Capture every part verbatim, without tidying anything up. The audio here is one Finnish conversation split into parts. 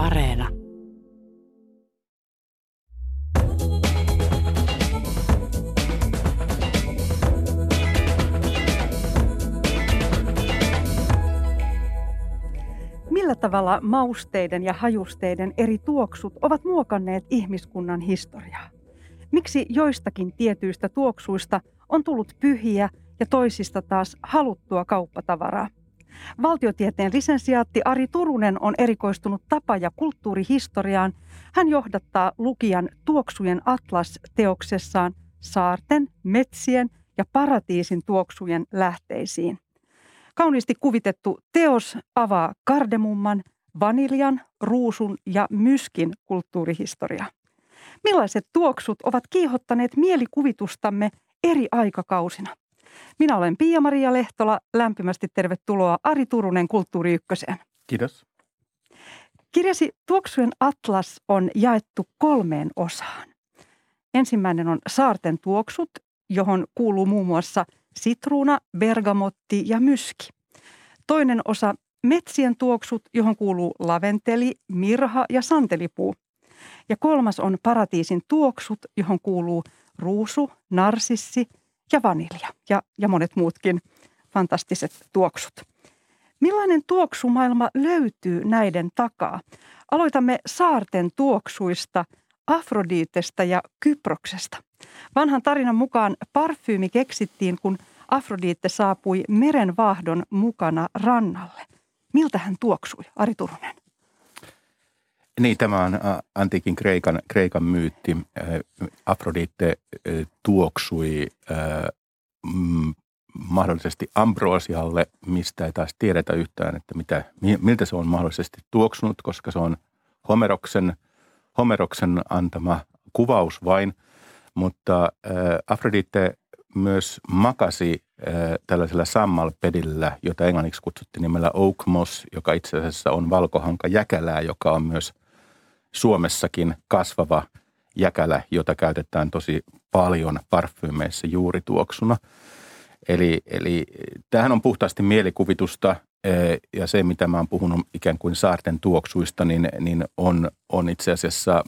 Areena. Millä tavalla mausteiden ja hajusteiden eri tuoksut ovat muokanneet ihmiskunnan historiaa? Miksi joistakin tietyistä tuoksuista on tullut pyhiä ja toisista taas haluttua kauppatavaraa? Valtiotieteen lisensiaatti Ari Turunen on erikoistunut tapa- ja kulttuurihistoriaan. Hän johdattaa lukijan tuoksujen atlas-teoksessaan saarten, metsien ja paratiisin tuoksujen lähteisiin. Kauniisti kuvitettu teos avaa kardemumman, vaniljan, ruusun ja myskin kulttuurihistoriaa. Millaiset tuoksut ovat kiihottaneet mielikuvitustamme eri aikakausina? Minä olen Pia-Maria Lehtola. Lämpimästi tervetuloa Ari Turunen Kulttuuri Ykköseen. Kiitos. Kirjasi Tuoksujen atlas on jaettu kolmeen osaan. Ensimmäinen on saarten tuoksut, johon kuuluu muun muassa sitruuna, bergamotti ja myski. Toinen osa metsien tuoksut, johon kuuluu laventeli, mirha ja santelipuu. Ja kolmas on paratiisin tuoksut, johon kuuluu ruusu, narsissi ja vanilja ja, ja monet muutkin fantastiset tuoksut. Millainen tuoksumaailma löytyy näiden takaa? Aloitamme saarten tuoksuista, Afrodiitestä ja Kyproksesta. Vanhan tarinan mukaan parfyymi keksittiin, kun Afrodiite saapui merenvaahdon mukana rannalle. Miltä hän tuoksui, Ari Turunen? Niin, tämä on antiikin Kreikan, Kreikan myytti. Afrodite tuoksui mm, mahdollisesti ambrosialle, mistä ei taas tiedetä yhtään, että mitä, miltä se on mahdollisesti tuoksunut, koska se on Homeroksen, Homeroksen antama kuvaus vain. Mutta Afrodite myös makasi tällaisella sammalpedillä, jota englanniksi kutsuttiin nimellä oak moss, joka itse asiassa on valkohanka jäkälää, joka on myös Suomessakin kasvava jäkälä, jota käytetään tosi paljon parfyymeissä juurituoksuna. Eli, eli tämähän on puhtaasti mielikuvitusta, ja se, mitä mä oon puhunut ikään kuin saarten tuoksuista, niin, niin on, on itse asiassa,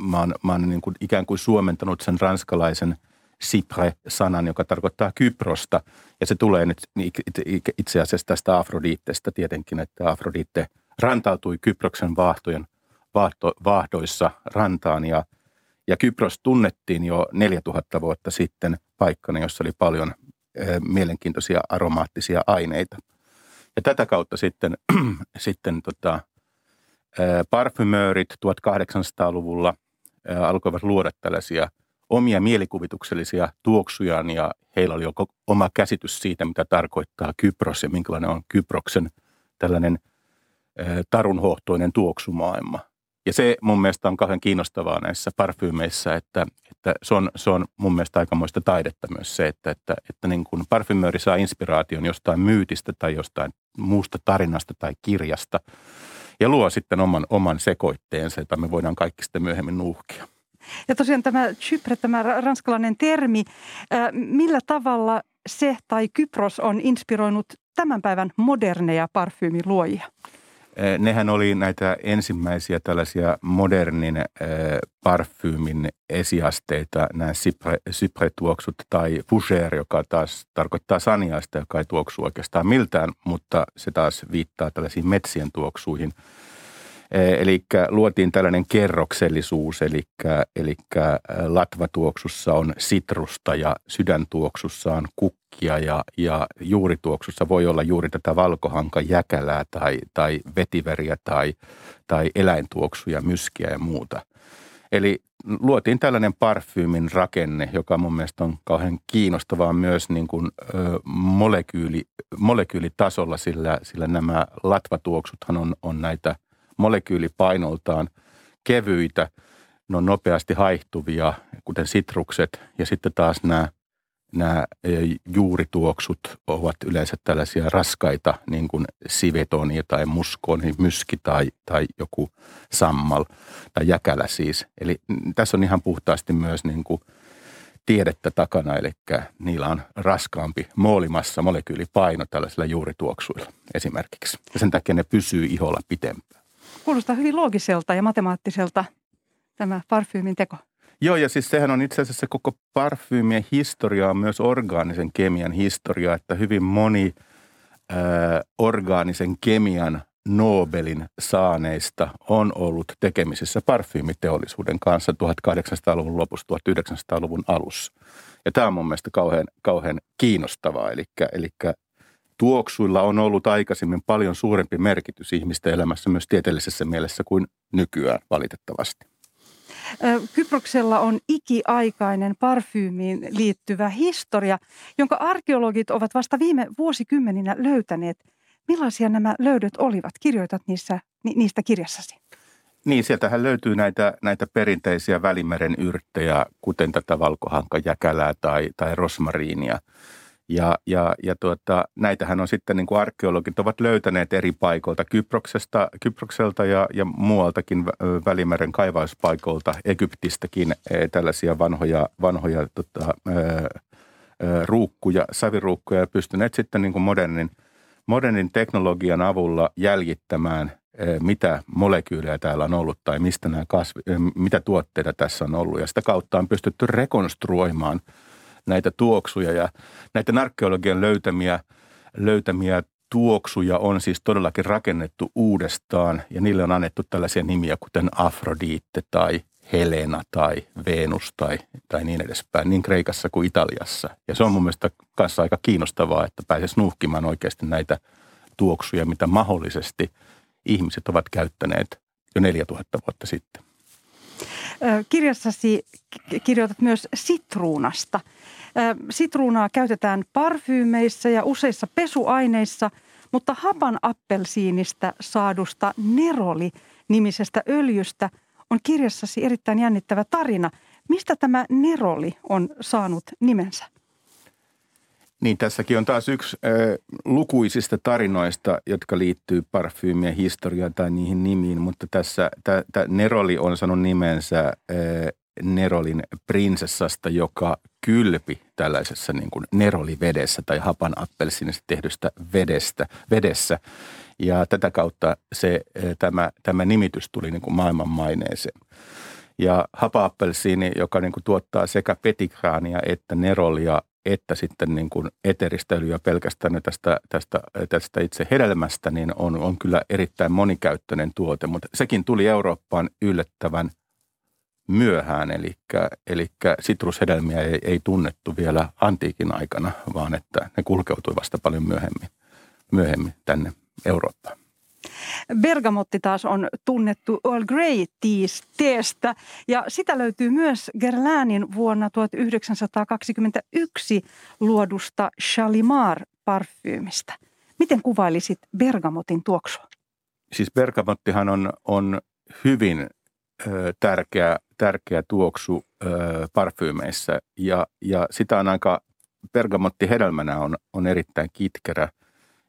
mä oon, mä oon niin kuin ikään kuin suomentanut sen ranskalaisen chypre-sanan, joka tarkoittaa Kyprosta, ja se tulee nyt itse asiassa tästä Afroditestä tietenkin, että Afrodite rantautui Kyproksen vaahtojen, vaahto, vaahdoissa rantaan, ja, ja Kypros tunnettiin jo neljätuhatta vuotta sitten paikkana, jossa oli paljon e, mielenkiintoisia aromaattisia aineita. Ja tätä kautta sitten, sitten tota, e, parfymöörit kahdeksantoistasataa-luvulla e, alkoivat luoda tällaisia omia mielikuvituksellisia tuoksujaan, ja heillä oli jo oma käsitys siitä, mitä tarkoittaa Kypros ja minkälainen on Kyproksen tällainen tarunhohtoinen tuoksumaailma. Ja se mun mielestä on kauhean kiinnostavaa näissä parfyymeissä, että, että se, on, se on mun mielestä aikamoista taidetta myös se, että, että, että niin kun parfymööri saa inspiraation jostain myytistä tai jostain muusta tarinasta tai kirjasta ja luo sitten oman, oman sekoitteensa, jota me voidaan kaikki sitten myöhemmin nuuhkia. Ja tosiaan tämä chypre, tämä ranskalainen termi, millä tavalla se tai Kypros on inspiroinut tämän päivän moderneja parfyymiluojia? Nehän oli näitä ensimmäisiä tällaisia modernin parfyymin esiasteita, nämä chypre-tuoksut tai fougère, joka taas tarkoittaa saniaista, joka ei tuoksu oikeastaan miltään, mutta se taas viittaa tällaisiin metsien tuoksuihin. Eli luotiin tällainen kerroksellisuus, eli, eli latvatuoksussa on sitrusta ja sydäntuoksussa on kukkia ja, ja juurituoksussa voi olla juuri tätä valkohankajäkälää tai, tai vetiveriä tai, tai eläintuoksuja, myskiä ja muuta. Eli luotiin tällainen parfyymin rakenne, joka mun mielestä on kauhean kiinnostavaa myös niin kuin ö, molekyyli, molekyylitasolla, sillä, sillä nämä latvatuoksuthan on, on näitä molekyylipainoltaan kevyitä, ne on nopeasti haihtuvia, kuten sitrukset, ja sitten taas nämä, nämä juurituoksut ovat yleensä tällaisia raskaita, niin kuin sivetonia tai muskoni, myski tai, tai joku sammal tai jäkälä siis. Eli tässä on ihan puhtaasti myös niin kuin tiedettä takana, eli niillä on raskaampi moolimassa, molekyylipaino tällaisilla juurituoksuilla esimerkiksi. Ja sen takia ne pysyy iholla pitempään. Kuulostaa hyvin loogiselta ja matemaattiselta tämä parfyymin teko. Joo, ja siis sehän on itse asiassa koko parfyymien historiaa, myös orgaanisen kemian historiaa, että hyvin moni äh, orgaanisen kemian Nobelin saaneista on ollut tekemisissä parfyymiteollisuuden kanssa tuhatkahdeksansataaluvun lopussa, tuhatyhdeksänsataaluvun alussa. Ja tämä on mun mielestä kauhean, kauhean kiinnostavaa, eli, eli tuoksuilla on ollut aikaisemmin paljon suurempi merkitys ihmisten elämässä myös tieteellisessä mielessä kuin nykyään valitettavasti. Kyproksella on ikiaikainen parfyymiin liittyvä historia, jonka arkeologit ovat vasta viime vuosikymmeninä löytäneet. Millaisia nämä löydöt olivat? Kirjoitat niissä, ni, niistä kirjassasi. Niin, sieltähän löytyy näitä, näitä perinteisiä välimeren yrttejä, kuten tätä valkohankajäkälää tai, tai rosmariinia. Ja, ja, ja tuota, näitähän on sitten, niin kuin arkeologit ovat löytäneet eri paikoilta, Kyproksesta, Kyprokselta ja, ja muualtakin Välimeren kaivauspaikoilta, Egyptistäkin tällaisia vanhoja, vanhoja tota, ruukkuja, saviruukkuja, ja pystyneet sitten niin kuin modernin, modernin teknologian avulla jäljittämään, mitä molekyylejä täällä on ollut tai mistä nämä kasvi, mitä tuotteita tässä on ollut. Ja sitä kautta on pystytty rekonstruoimaan näitä tuoksuja, ja näiden arkeologian löytämiä, löytämiä tuoksuja on siis todellakin rakennettu uudestaan, ja niille on annettu tällaisia nimiä kuten Afrodiite tai Helena tai Venus tai, tai niin edespäin, niin Kreikassa kuin Italiassa. Ja se on mun mielestä kanssa aika kiinnostavaa, että pääsisi nuuhkimaan oikeasti näitä tuoksuja, mitä mahdollisesti ihmiset ovat käyttäneet jo neljätuhatta vuotta sitten. Kirjassasi kirjoitat myös sitruunasta. Sitruunaa käytetään parfyymeissä ja useissa pesuaineissa, mutta hapan appelsiinista saadusta Neroli-nimisestä öljystä on kirjassasi erittäin jännittävä tarina. Mistä tämä Neroli on saanut nimensä? Niin, tässäkin on taas yksi äh, lukuisista tarinoista, jotka liittyy parfyymien historiaan tai niihin nimiin, mutta tässä tä, tä Neroli on saanut nimensä äh, Nerolin prinsessasta, joka kylpi tällaisessa niin kuin nerolivedessä tai hapan appelsiinista tehdystä vedestä, vedessä. Ja tätä kautta se, äh, tämä, tämä nimitys tuli niin kuin maailman maineeseen. Ja hapan appelsiini, joka niin kuin tuottaa sekä Petrigrania että Nerolia, että sitten niin kuin eteeristä öljyä pelkästään tästä, tästä, tästä itse hedelmästä, niin on, on kyllä erittäin monikäyttöinen tuote. Mutta sekin tuli Eurooppaan yllättävän myöhään, eli, eli sitrushedelmiä ei, ei tunnettu vielä antiikin aikana, vaan että ne kulkeutui vasta paljon myöhemmin, myöhemmin tänne Eurooppaan. Bergamotti taas on tunnettu Earl Grey-teestä, ja sitä löytyy myös Guerlainin vuonna tuhatyhdeksänsataakaksikymmentäyksi luodusta Shalimar-parfyymistä. Miten kuvailisit bergamotin tuoksua? Siis bergamottihan on, on hyvin ö, tärkeä, tärkeä tuoksu ö, parfyymeissä, ja, ja sitä on aika, bergamottihedelmänä on, on erittäin kitkerä.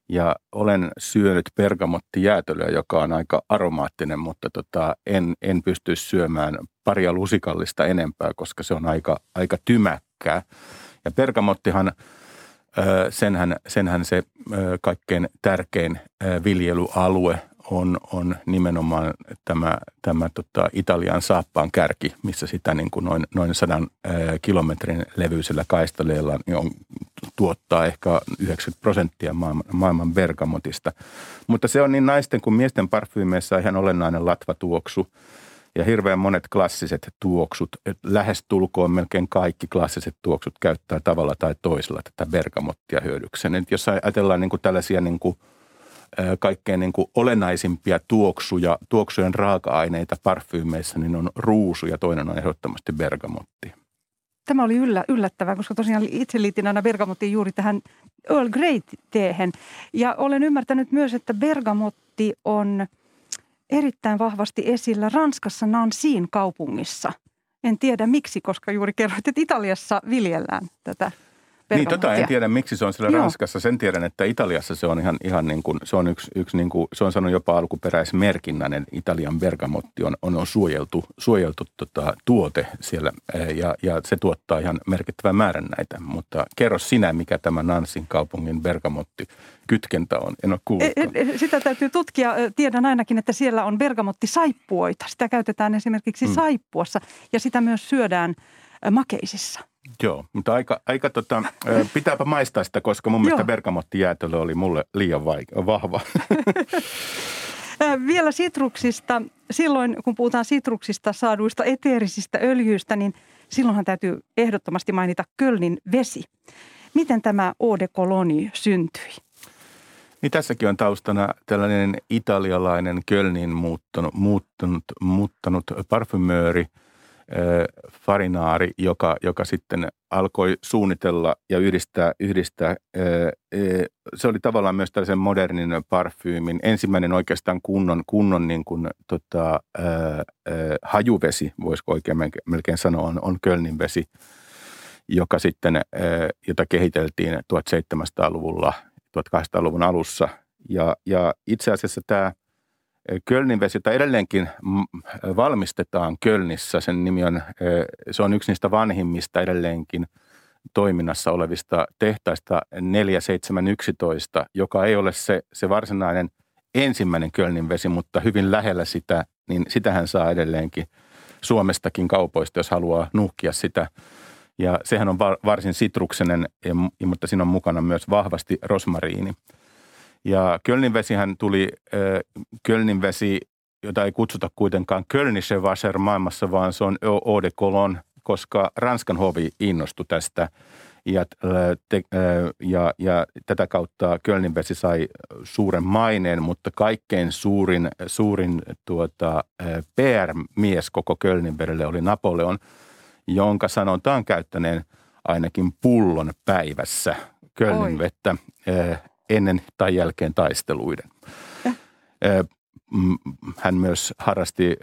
Ja olen syönyt bergamottijäätelöä, joka on aika aromaattinen, mutta tota, en, en pysty syömään paria lusikallista enempää, koska se on aika, aika tymäkkää. Ja bergamottihan, senhän, senhän se kaikkein tärkein viljelyalue on, on nimenomaan tämä, tämä tota Italian saappaan kärki, missä sitä niin kuin noin, noin sadan kilometrin levyisellä kaistaleella niin on, tuottaa ehkä yhdeksänkymmentä prosenttia maailman, maailman bergamotista. Mutta se on niin naisten kuin miesten parfyymeissä ihan olennainen latvatuoksu. Ja hirveän monet klassiset tuoksut, lähestulkoon melkein kaikki klassiset tuoksut käyttää tavalla tai toisella tätä bergamottia hyödykseen. Et jos ajatellaan niin kuin tällaisia niin kuin kaikkein niin kuin olennaisimpia tuoksuja, tuoksujen raaka-aineita parfyymeissä, niin on ruusu ja toinen on ehdottomasti bergamotti. Tämä oli yllättävää, koska tosiaan itse liitin aina bergamottiin juuri tähän Earl Grey-teehen. Ja olen ymmärtänyt myös, että bergamotti on erittäin vahvasti esillä Ranskassa Nancyn kaupungissa. En tiedä miksi, koska juuri kerroit, että Italiassa viljellään tätä Niin, tota en tiedä, miksi se on siellä Joo. Ranskassa. Sen tiedän, että Italiassa se on ihan, ihan niin kuin, se on yksi, yksi niin kuin, se on saanut jopa alkuperäismerkinnän. Italian bergamotti on, on, on suojeltu, suojeltu tota, tuote siellä ja, ja se tuottaa ihan merkittävän määrän näitä. Mutta kerro sinä, mikä tämä Nansin kaupungin bergamotti kytkentä on. En ole kuullutkaan. Sitä täytyy tutkia. Tiedän ainakin, että siellä on bergamottisaippuoita. Sitä käytetään esimerkiksi mm. saippuassa ja sitä myös syödään makeisissa. Joo, mutta aika, aika tota, pitääpä maistaa sitä, koska mun mielestä bergamottijäätelö oli mulle liian vaik- vahva. Vielä sitruksista. Silloin, kun puhutaan sitruksista saaduista eteerisistä öljyistä, niin silloinhan täytyy ehdottomasti mainita Kölnin vesi. Miten tämä Eau de Cologne syntyi? Niin tässäkin on taustana tällainen italialainen Kölniin muuttunut, muuttunut, muuttanut parfymööri, Farinaari, joka, joka sitten alkoi suunnitella ja yhdistää, yhdistää. Se oli tavallaan myös tällaisen modernin parfyymin ensimmäinen oikeastaan kunnon, kunnon niin kuin, tota, hajuvesi, voisiko oikein melkein sanoa, on, on Kölnin vesi, joka sitten, jota kehiteltiin seitsemäntoistasataa-luvulla, tuhatkahdeksansataaluvun alussa. Ja, ja itse asiassa tämä Kölnin vesi, jota edelleenkin valmistetaan Kölnissä, sen nimi on, se on yksi niistä vanhimmista edelleenkin toiminnassa olevista tehtaista neljä seitsemän yksitoista, joka ei ole se, se varsinainen ensimmäinen Kölnin vesi, mutta hyvin lähellä sitä, niin sitähän saa edelleenkin Suomestakin kaupoista, jos haluaa nuuhkia sitä. Ja sehän on varsin sitruksinen, mutta siinä on mukana myös vahvasti rosmariini. Ja Kölnin vesihän tuli, Kölnin vesi, jota ei kutsuta kuitenkaan Kölnische Wasser maailmassa, vaan se on Eau de Cologne, koska Ranskan hovi innostui tästä. Ja, te, ja, ja tätä kautta Kölnin vesi sai suuren maineen, mutta kaikkein suurin, suurin tuota, P R-mies koko Kölnin verelle oli Napoleon, jonka sanotaan käyttäneen ainakin pullon päivässä Kölnin vettä. Ennen tai jälkeen taisteluiden. Eh. Hän myös harrasti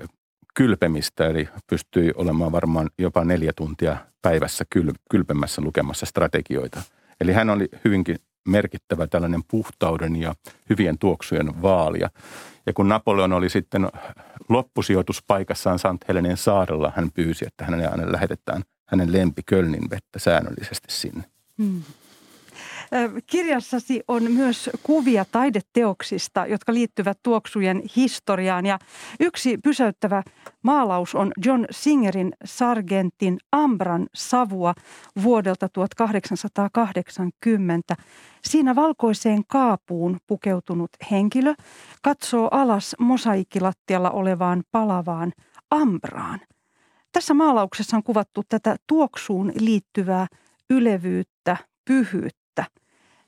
kylpemistä, eli pystyi olemaan varmaan jopa neljä tuntia päivässä kyl, kylpemässä lukemassa strategioita. Eli hän oli hyvinkin merkittävä tällainen puhtauden ja hyvien tuoksujen vaalija. Ja kun Napoleon oli sitten loppusijoituspaikassaan Saint-Helenen saarella, hän pyysi, että hänelle aina lähetetään hänen lempikölnin vettä säännöllisesti sinne. Hmm. Kirjassasi on myös kuvia taideteoksista, jotka liittyvät tuoksujen historiaan. Ja yksi pysäyttävä maalaus on John Singerin Sargentin Ambran savua vuodelta tuhatkahdeksansataakahdeksankymmentä. Siinä valkoiseen kaapuun pukeutunut henkilö katsoo alas mosaikkilattialla olevaan palavaan ambraan. Tässä maalauksessa on kuvattu tätä tuoksuun liittyvää ylevyyttä, pyhyyttä.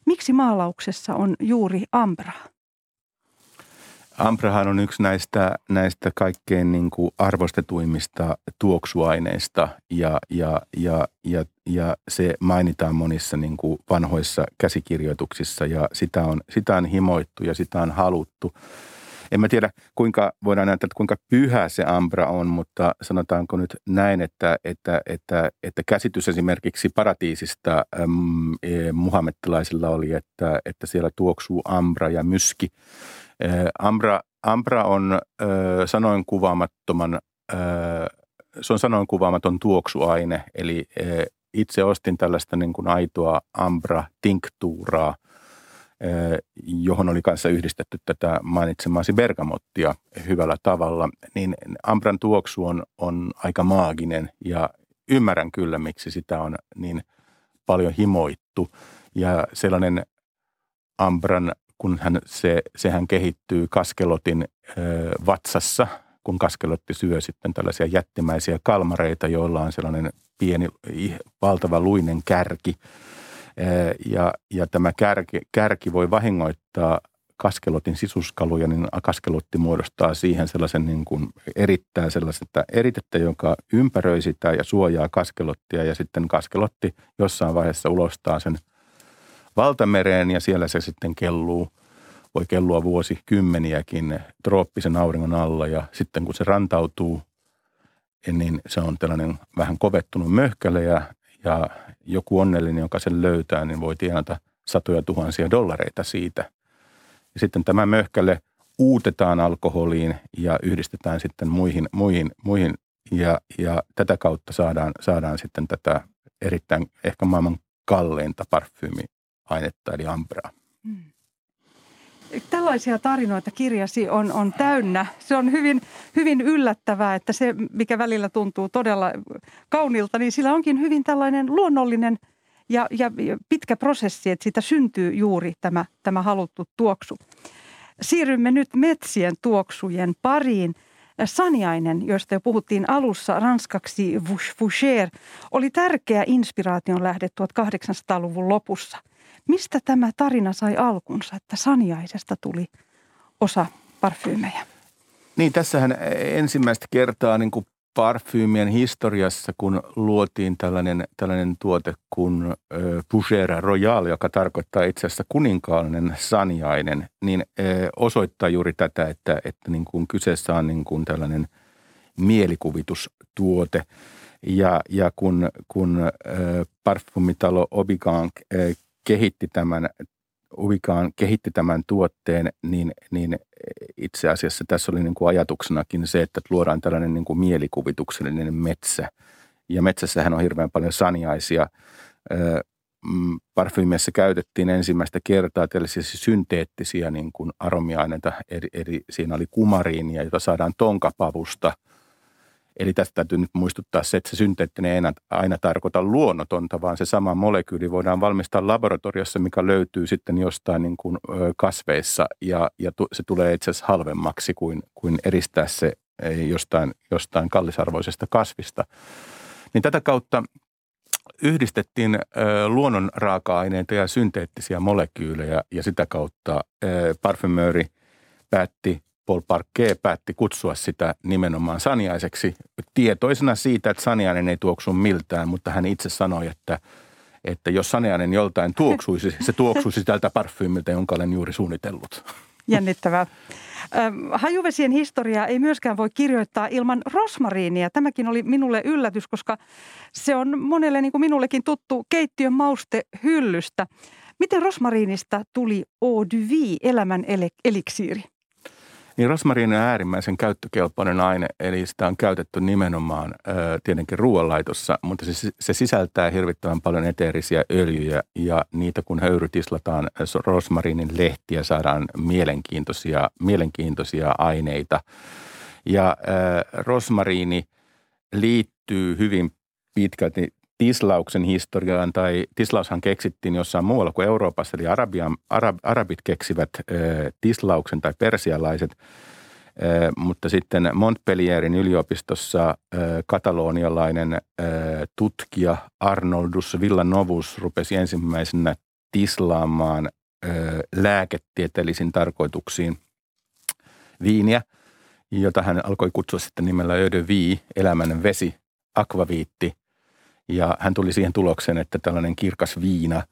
Miksi maalauksessa on juuri ambraa? Ambrahan on yksi näistä, näistä kaikkein niin kuin arvostetuimmista tuoksuaineista ja, ja, ja, ja, ja se mainitaan monissa niin kuin vanhoissa käsikirjoituksissa ja sitä on, sitä on himoittu ja sitä on haluttu. En mä tiedä, kuinka voidaan näyttää, että kuinka pyhä se ambra on, mutta sanotaanko nyt näin, että, että, että, että käsitys esimerkiksi paratiisista ähm, eh, muhammettilaisilla oli, että, että siellä tuoksuu ambra ja myski. Äh, ambra, ambra on äh, sanoin kuvaamattoman, äh, se on sanoin kuvaamaton tuoksuaine, eli äh, itse ostin tällaista niin kuin aitoa ambra-tinktuuraa, johon oli kanssa yhdistetty tätä mainitsemaasi bergamottia hyvällä tavalla, niin ambran tuoksu on, on aika maaginen ja ymmärrän kyllä, miksi sitä on niin paljon himoittu. Ja sellainen ambran, kunhan se, sehän kehittyy Kaskelotin ö, vatsassa, kun Kaskelotti syö sitten tällaisia jättimäisiä kalmareita, joilla on sellainen pieni, valtava luinen kärki. Ja, ja tämä kärki, kärki voi vahingoittaa kaskelotin sisuskaluja, niin kaskelotti muodostaa siihen sellaisen niin kuin erittää sellaista eritettä, joka ympäröi sitä ja suojaa kaskelottia. Ja sitten kaskelotti jossain vaiheessa ulostaa sen valtamereen ja siellä se sitten kelluu, voi kellua vuosikymmeniäkin trooppisen auringon alla ja sitten kun se rantautuu, niin se on tällainen vähän kovettunut möhkäle ja, ja joku onnellinen, joka sen löytää, niin voi tienata satoja tuhansia dollareita siitä. Ja sitten tämä möhkälle uutetaan alkoholiin ja yhdistetään sitten muihin, muihin, muihin ja, ja tätä kautta saadaan, saadaan sitten tätä erittäin ehkä maailman kalleinta parfyymiainetta eli ambraa. Mm. Tällaisia tarinoita kirjasi on, on täynnä. Se on hyvin, hyvin yllättävää, että se, mikä välillä tuntuu todella kaunilta, niin sillä onkin hyvin tällainen luonnollinen ja, ja pitkä prosessi, että siitä syntyy juuri tämä, tämä haluttu tuoksu. Siirrymme nyt metsien tuoksujen pariin. Saniainen, josta jo puhuttiin alussa ranskaksi fougère, oli tärkeä inspiraation lähde tuhatkahdeksansataaluvun lopussa. Mistä tämä tarina sai alkunsa, että saniaisesta tuli osa parfyymejä? Niin, tässähän ensimmäistä kertaa niin kuin parfyymien historiassa, kun luotiin tällainen, tällainen tuote kuin fougère royale, joka tarkoittaa itse asiassa kuninkaallinen saniainen, niin osoittaa juuri tätä, että, että niin kuin kyseessä on niin kuin tällainen mielikuvitustuote. Ja, ja kun, kun parfumitalo Obigang kehitti tämän, Obigang kehitti tämän tuotteen, niin, niin itse asiassa tässä oli niin kuin ajatuksenakin se, että luodaan tällainen niin kuin mielikuvituksellinen metsä. Ja metsässähän on hirveän paljon saniaisia. Parfyymissä käytettiin ensimmäistä kertaa tällaisia synteettisiä niin kuin aromiaineita. Eli, eli siinä oli kumariinia, jota saadaan tonkapavusta. Eli tästä täytyy nyt muistuttaa se, että se synteettinen ei aina tarkoita luonnotonta, vaan se sama molekyyli voidaan valmistaa laboratoriossa, mikä löytyy sitten jostain niin kuin kasveissa ja, ja se tulee itse asiassa halvemmaksi kuin, kuin eristää se jostain, jostain kallisarvoisesta kasvista. Niin tätä kautta yhdistettiin luonnon raaka-aineita ja synteettisiä molekyylejä ja sitä kautta parfymööri päätti Paul Parquet päätti kutsua sitä nimenomaan saniaiseksi tietoisena siitä, että saniainen ei tuoksu miltään, mutta hän itse sanoi, että, että jos saniainen joltain tuoksuisi, se tuoksuisi tältä parfyymiltä, jonka olen juuri suunnitellut. Jännittävää. Hajuvesien historiaa ei myöskään voi kirjoittaa ilman rosmariinia. Tämäkin oli minulle yllätys, koska se on monelle, niin kuin minullekin, tuttu keittiön mauste hyllystä. Miten rosmariinista tuli eau de vie, elämän eliksiiri? Niin rosmariini on äärimmäisen käyttökelpoinen aine, eli sitä on käytetty nimenomaan ö, tietenkin ruoanlaitossa, mutta se, se sisältää hirvittävän paljon eteerisiä öljyjä ja niitä kun höyrytislataan rosmariinin lehtiä saadaan mielenkiintoisia, mielenkiintoisia aineita. Ja ö, rosmariini liittyy hyvin pitkälti tislauksen historiaan, tai tislaushan keksittiin jossain muualla kuin Euroopassa, eli Arabian, Arab, arabit keksivät ö, tislauksen tai persialaiset, ö, mutta sitten Montpellierin yliopistossa ö, katalonialainen ö, tutkija Arnoldus Villanovus rupesi ensimmäisenä tislaamaan ö, lääketieteellisiin tarkoituksiin viiniä, jota hän alkoi kutsua sitten nimellä eau de vie, elämän vesi, akvaviitti. Ja hän tuli siihen tulokseen, että tällainen kirkas viina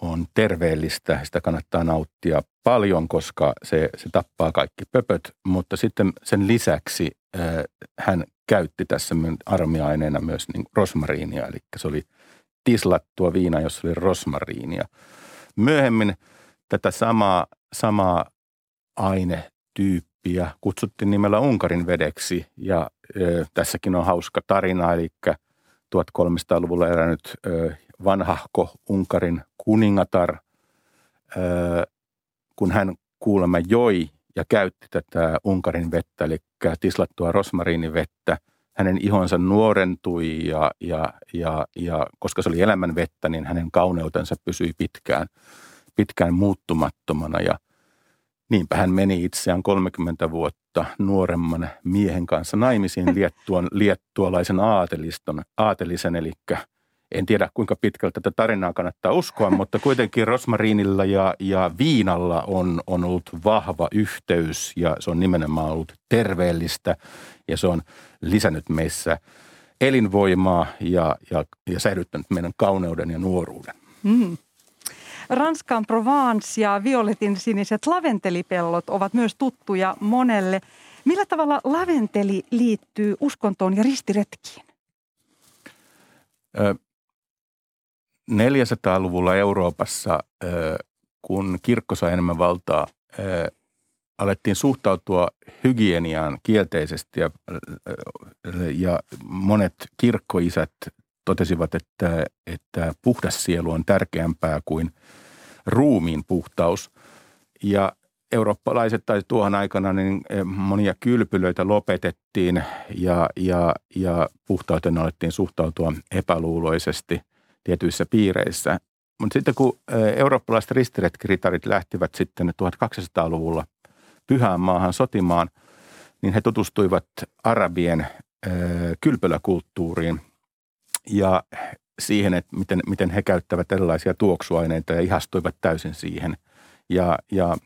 on terveellistä. Sitä kannattaa nauttia paljon, koska se, se tappaa kaikki pöpöt. Mutta sitten sen lisäksi äh, hän käytti tässä aromiaineena myös niin rosmariinia. Eli se oli tislattua viina, jossa oli rosmariinia. Myöhemmin tätä samaa, samaa ainetyyppiä kutsuttiin nimellä Unkarin vedeksi. Ja äh, tässäkin on hauska tarina, eli tuhatkolmesataaluvulla elänyt vanhahko Unkarin kuningatar, kun hän kuulemma joi ja käytti tätä Unkarin vettä, eli tislattua rosmariinivettä, hänen ihonsa nuorentui ja, ja, ja, ja koska se oli elämän vettä, niin hänen kauneutensa pysyi pitkään, pitkään muuttumattomana ja niinpä hän meni itseään kolmekymmentä vuotta nuoremman miehen kanssa naimisiin liettuon, liettualaisen aateliston, aatelisen. Eli en tiedä kuinka pitkältä tätä tarinaa kannattaa uskoa, mutta kuitenkin rosmariinilla ja, ja viinalla on, on ollut vahva yhteys ja se on nimenomaan ollut terveellistä ja se on lisännyt meissä elinvoimaa ja, ja, ja säilyttänyt meidän kauneuden ja nuoruuden. Mm. Ranskan Provence ja violetin siniset laventelipellot ovat myös tuttuja monelle. Millä tavalla laventeli liittyy uskontoon ja ristiretkiin? Ö, neljäsataaluvulla Euroopassa, kun kirkko sai enemmän valtaa, alettiin suhtautua hygieniaan kielteisesti ja, ja monet kirkkoisät totesivat, että, että puhdas sielu on tärkeämpää kuin ruumiin puhtaus. Ja eurooppalaiset tai tuohon aikana niin monia kylpylöitä lopetettiin ja, ja, ja puhtauteen alettiin suhtautua epäluuloisesti tietyissä piireissä. Mutta sitten kun eurooppalaiset ristiretkiritarit lähtivät sitten tuhatkaksisataaluvulla pyhään maahan sotimaan, niin he tutustuivat arabien ö, kylpyläkulttuuriin ja siihen, että miten, miten he käyttävät erilaisia tuoksuaineita ja ihastuivat täysin siihen. Ja, ja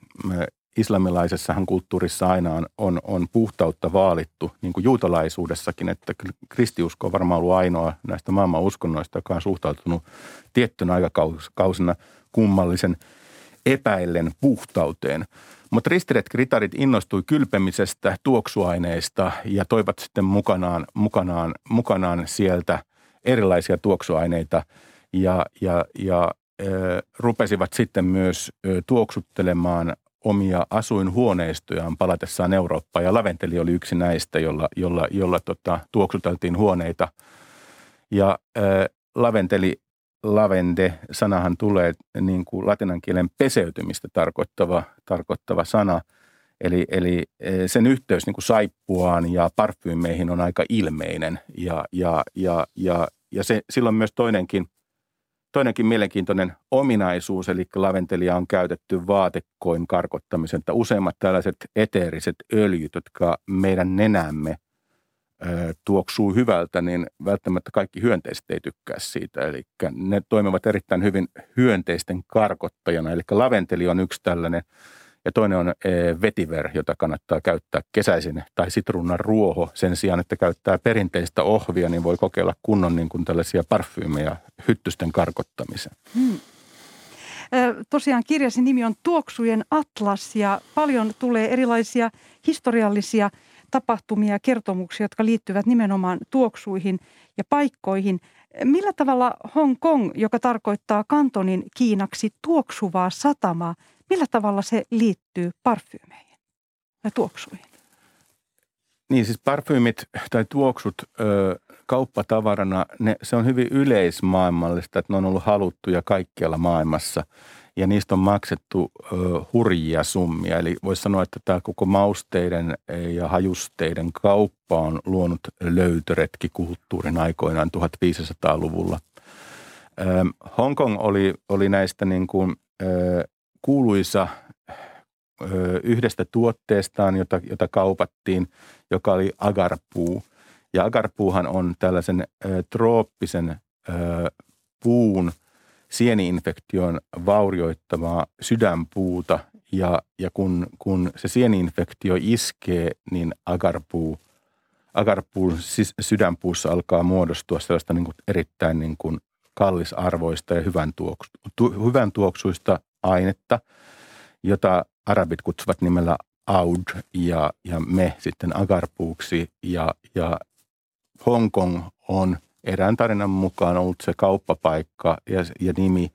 islamilaisessahan kulttuurissa aina on, on, on puhtautta vaalittu, niin kuin juutalaisuudessakin, että kristiusko on varmaan ollut ainoa näistä maailman uskonnoista, joka on suhtautunut tiettynä aikakausina kummallisen epäillen puhtauteen. Mutta ristiretkiritarit innostui kylpemisestä, tuoksuaineista ja toivat sitten mukanaan, mukanaan, mukanaan sieltä erilaisia tuoksuaineita ja, ja, ja e, rupesivat sitten myös tuoksuttelemaan omia asuinhuoneistojaan palatessaan Eurooppaan. Ja laventeli oli yksi näistä, jolla, jolla, jolla tota, tuoksuteltiin huoneita. Ja e, laventeli, lavende, sanahan tulee niin kuin latinan kielen peseytymistä tarkoittava, tarkoittava sana. Eli, eli sen yhteys niin kuin saippuaan ja parfyymeihin on aika ilmeinen. Ja, ja, ja, ja, ja se, sillä on myös toinenkin, toinenkin mielenkiintoinen ominaisuus, eli laventelia on käytetty vaatekoin karkottamisen. Useimmat tällaiset eteeriset öljyt, jotka meidän nenämme tuoksuu hyvältä, niin välttämättä kaikki hyönteiset ei tykkää siitä. Eli ne toimivat erittäin hyvin hyönteisten karkottajana. Eli laventeli on yksi tällainen ja toinen on vetiver, jota kannattaa käyttää kesäisin, tai sitruunan ruoho. Sen sijaan, että käyttää perinteistä ohvia, niin voi kokeilla kunnon niin kuin tällaisia parfyymeja hyttysten karkottamiseen. Hmm. Tosiaan kirjasi nimi on Tuoksujen Atlas ja paljon tulee erilaisia historiallisia tapahtumia ja kertomuksia, jotka liittyvät nimenomaan tuoksuihin ja paikkoihin. Millä tavalla Hongkong, joka tarkoittaa Kantonin kiinaksi tuoksuvaa satamaa, millä tavalla se liittyy parfyymeihin ja tuoksuihin? Niin siis parfyymit tai tuoksut ö, kauppatavarana, ne, se on hyvin yleismaailmallista, että ne on ollut haluttuja kaikkialla maailmassa. Ja niistä on maksettu ö, hurjia summia. Eli voisi sanoa, että tämä koko mausteiden ja hajusteiden kauppa on luonut löytöretkikulttuurin aikoinaan tuhatviisisataaluvulla. Ö, Hongkong oli, oli näistä niin kuin, ö, kuuluisa ö, yhdestä tuotteestaan, jota, jota kaupattiin, joka oli agarpuu. Ja agarpuuhan on tällaisen ö, trooppisen ö, puun sieni-infektion vaurioittamaa sydänpuuta ja, ja kun, kun se sieni-infektio iskee, niin agarpuu, agarpuu siis sydänpuussa alkaa muodostua sellaista niin kuin erittäin niin kuin kallisarvoista ja hyvän, tuoksu, tu, hyvän tuoksuista ainetta, jota arabit kutsuvat nimellä aud ja, ja me sitten agarpuuksi ja, ja Hongkong on erään tarinan mukaan on ollut se kauppapaikka ja, ja nimi,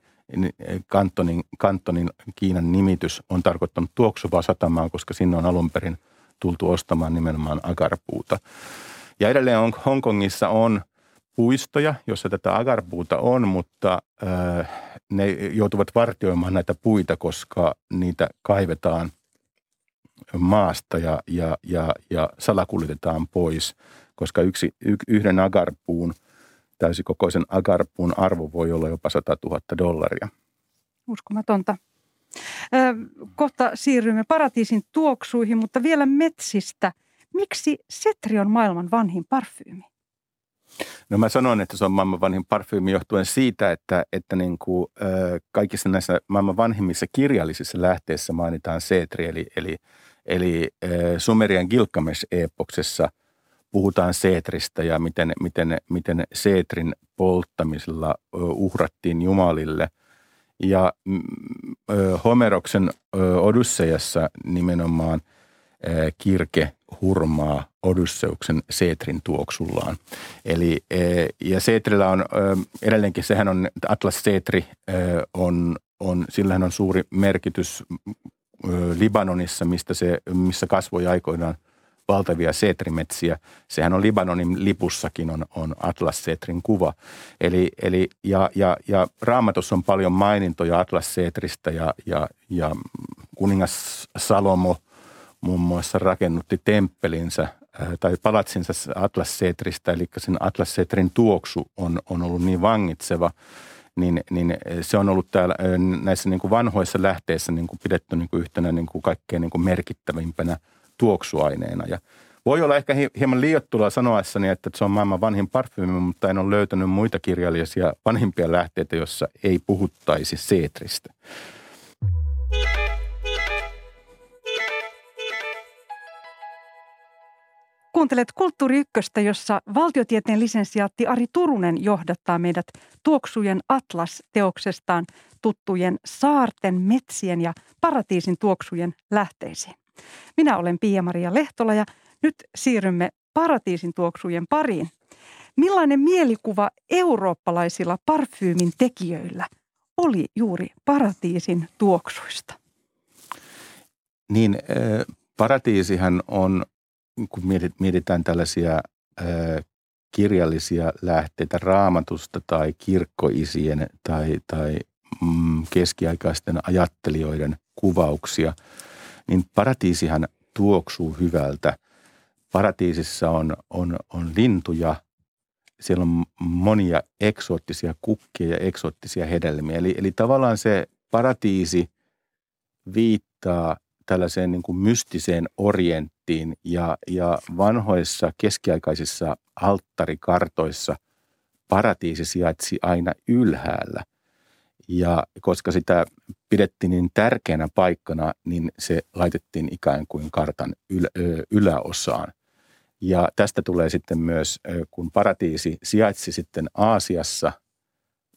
Kantonin, Kantonin Kiinan nimitys on tarkoittanut tuoksuvaa satamaa, koska sinne on alun perin tultu ostamaan nimenomaan agarpuuta. Ja edelleen on, Hongkongissa on puistoja, jossa tätä agarpuuta on, mutta äh, ne joutuvat vartioimaan näitä puita, koska niitä kaivetaan maasta ja, ja, ja, ja salakuljetetaan pois, koska yksi, y, yhden agarpuun täysikokoisen agarpuun arvo voi olla jopa sata tuhatta dollaria. Uskomatonta. Kohta siirrymme paratiisin tuoksuihin, mutta vielä metsistä. Miksi setri on maailman vanhin parfyymi? No mä sanon, että se on maailman vanhin parfyymi johtuen siitä, että, että niin kuin, äh, kaikissa näissä maailman vanhimmissa kirjallisissa lähteissä mainitaan seetri, eli, eli, eli äh, Sumerian Gilgamesh-epoksessa puhutaan seetristä ja miten, miten, miten seetrin polttamisella uhrattiin jumalille. Ja Homeroksen Odysseiassa nimenomaan kirke hurmaa Odysseuksen seetrin tuoksullaan. Eli, ja seetrillä on edelleenkin, sehän on, Atlas seetri on, on, sillähän on suuri merkitys Libanonissa, mistä se, missä kasvoi aikoinaan valtavia seetrimetsiä. Sehän on Libanonin lipussakin on, on Atlas seetrin kuva. Eli, eli, ja, ja, ja Raamatussa on paljon mainintoja Atlas seetristä ja, ja, ja kuningas Salomo muun muassa rakennutti temppelinsä tai palatsinsa Atlas seetristä, eli sen Atlas seetrin tuoksu on, on ollut niin vangitseva, niin, niin se on ollut täällä näissä niin kuin vanhoissa lähteissä niin kuin pidetty niin kuin yhtenä niin kuin kaikkein niin kuin merkittävimpänä tuoksuaineena. Ja voi olla ehkä hieman liioittelua sanoessani, että se on maailman vanhin parfyymi, mutta en ole löytänyt muita kirjallisia vanhimpia lähteitä, joissa ei puhuttaisi seetristä. Kuuntelet Kulttuuri Ykköstä, jossa valtiotieteen lisensiaatti Ari Turunen johdattaa meidät tuoksujen Atlas-teoksestaan tuttujen saarten, metsien ja paratiisin tuoksujen lähteisiin. Minä olen Pia-Maria Lehtola ja nyt siirrymme paratiisin tuoksujen pariin. Millainen mielikuva eurooppalaisilla parfyymin tekijöillä oli juuri paratiisin tuoksuista? Niin, äh, paratiisihan on... Kun mietitään tällaisia ö, kirjallisia lähteitä Raamatusta tai kirkkoisien tai, tai mm, keskiaikaisten ajattelijoiden kuvauksia, niin paratiisihan tuoksuu hyvältä. Paratiisissa on, on, on lintuja, siellä on monia eksoottisia kukkia ja eksoottisia hedelmiä. Eli, eli tavallaan se paratiisi viittaa tällaiseen niin kuin mystiseen orienttiin ja, ja vanhoissa keskiaikaisissa alttarikartoissa paratiisi sijaitsi aina ylhäällä. Ja koska sitä pidettiin niin tärkeänä paikkana, niin se laitettiin ikään kuin kartan yl, ö, yläosaan. Ja tästä tulee sitten myös, kun paratiisi sijaitsi sitten Aasiassa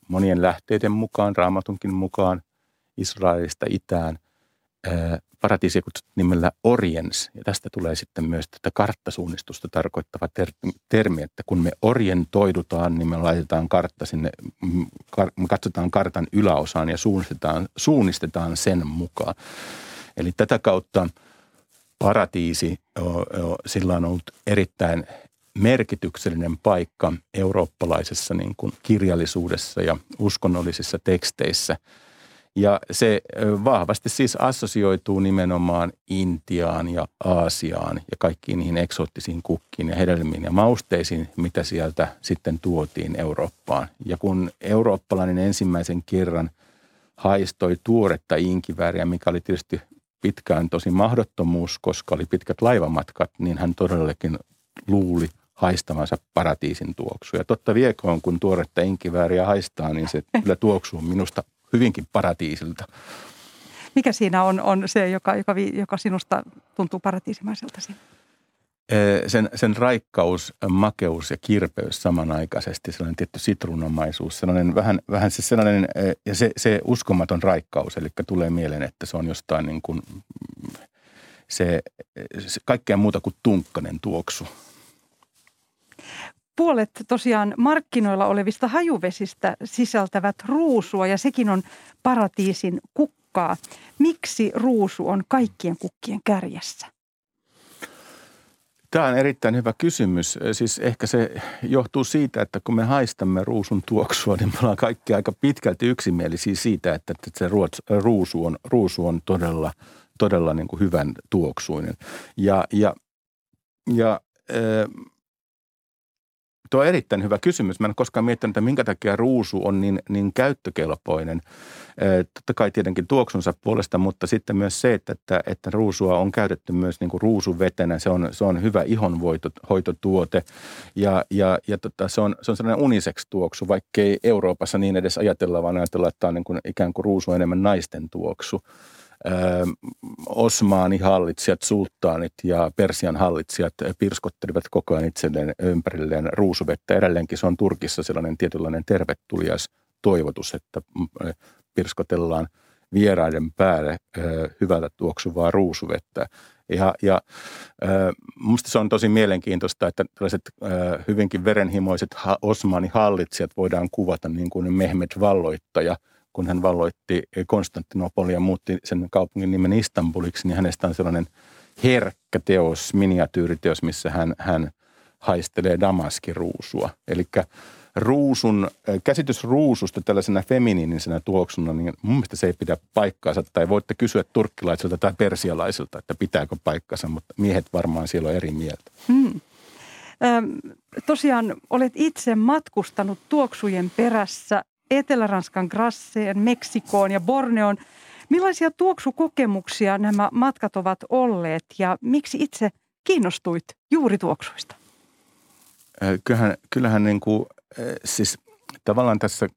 monien lähteiden mukaan, Raamatunkin mukaan, Israelista itään, paratiisia kutsuttiin nimellä oriens, ja tästä tulee sitten myös tätä karttasuunnistusta tarkoittava ter- termi, että kun me orientoidutaan, niin me laitetaan kartta sinne, kar- katsotaan kartan yläosaan ja suunnistetaan, suunnistetaan sen mukaan. Eli tätä kautta paratiisi sillä on ollut erittäin merkityksellinen paikka eurooppalaisessa niin kuin kirjallisuudessa ja uskonnollisissa teksteissä. Ja se vahvasti siis assosioituu nimenomaan Intiaan ja Aasiaan ja kaikkiin niihin eksoottisiin kukkiin ja hedelmiin ja mausteisiin, mitä sieltä sitten tuotiin Eurooppaan. Ja kun eurooppalainen ensimmäisen kerran haistoi tuoretta inkivääriä, mikä oli tietysti pitkään tosi mahdottomuus, koska oli pitkät laivamatkat, niin hän todellakin luuli haistamansa paratiisin tuoksuja. Totta viekoon, kun tuoretta inkivääriä haistaa, niin se kyllä tuoksuu minusta hyvinkin paratiisilta. Mikä siinä on, on se, joka, joka, joka sinusta tuntuu paratiisimaiselta siinä? Sen, sen raikkaus, makeus ja kirpeys samanaikaisesti, sellainen tietty sitruunamaisuus, sellainen vähän, vähän se sellainen, ja se, se uskomaton raikkaus, eli tulee mieleen, että se on jostain niin kuin, se, se kaikkea muuta kuin tunkkainen tuoksu. Puolet tosiaan markkinoilla olevista hajuvesistä sisältävät ruusua, ja sekin on paratiisin kukkaa. Miksi ruusu on kaikkien kukkien kärjessä? Tämä on erittäin hyvä kysymys. Siis ehkä se johtuu siitä, että kun me haistamme ruusun tuoksua, niin me ollaan kaikki aika pitkälti yksimielisiä siitä, että se ruusu on, ruusu on todella, todella niin kuin hyvän tuoksuinen. Ja... ja, ja e- Tuo on erittäin hyvä kysymys. Mä en koskaan miettinyt, että minkä takia ruusu on niin, niin käyttökelpoinen. Totta kai tietenkin tuoksunsa puolesta, mutta sitten myös se, että, että, että ruusua on käytetty myös niin kuin ruusuvetenä. Se on, se on hyvä ihonhoitotuote ja, ja, ja tota, se, on, se on sellainen uniseksi tuoksu, vaikkei Euroopassa niin edes ajatella, vaan ajatella, että tämä on niin kuin, ikään kuin ruusu enemmän naisten tuoksu. Öö, Osmaanihallitsijat, sulttaanit ja Persian hallitsijat pirskottelivat koko ajan itselleen ympärilleen ruusuvettä. Edelleenkin se on Turkissa sellainen tietynlainen tervetulias toivotus, että pirskotellaan vieraiden päälle ö, hyvältä tuoksuvaa ruusuvettä. Ja, ja ö, musta se on tosi mielenkiintoista, että tällaiset ö, hyvinkin verenhimoiset ha- Osmanin hallitsijat voidaan kuvata niin kuin Mehmed valloittaja. Kun hän valloitti Konstantinopolia ja muutti sen kaupungin nimen Istanbuliksi, niin hänestä on sellainen herkkä teos, miniatyyriteos, missä hän, hän haistelee damaskiruusua. Elikkä ruusun, käsitys ruususta tällaisena feminiinisenä tuoksuna, niin mun mielestä se ei pidä paikkaansa. Tai voitte kysyä turkkilaisilta tai persialaisilta, että pitääkö paikkansa, mutta miehet varmaan siellä on eri mieltä. Hmm. Ö, tosiaan olet itse matkustanut tuoksujen perässä Etelä-Ranskan Grasseen, Meksikoon ja Borneoon. Millaisia tuoksukokemuksia nämä matkat ovat olleet ja miksi itse kiinnostuit juuri tuoksuista? Kyllähän, kyllähän niin kuin, siis tavallaan tässä,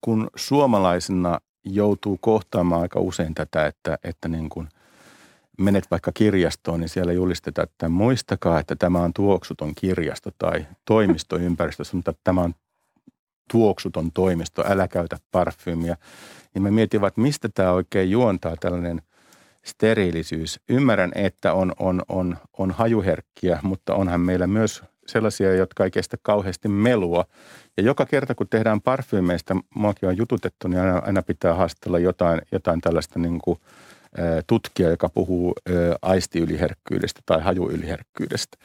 kun suomalaisena joutuu kohtaamaan aika usein tätä, että, että niin kuin menet vaikka kirjastoon, niin siellä julistetaan, että muistakaa, että tämä on tuoksuton kirjasto tai toimistoympäristö, mutta tämä on tuoksuton toimisto, älä käytä parfyymiä. Niin mä mietin, että mistä tämä oikein juontaa tällainen steriilisyys. Ymmärrän, että on, on, on, on hajuherkkiä, mutta onhan meillä myös sellaisia, jotka ei kestä kauheasti melua. Ja joka kerta, kun tehdään parfyymeistä, muakin on jututettu, niin aina, aina pitää haastella jotain, jotain tällaista niin kuin tutkija, joka puhuu aistiyliherkkyydestä tai hajuyliherkkyydestä.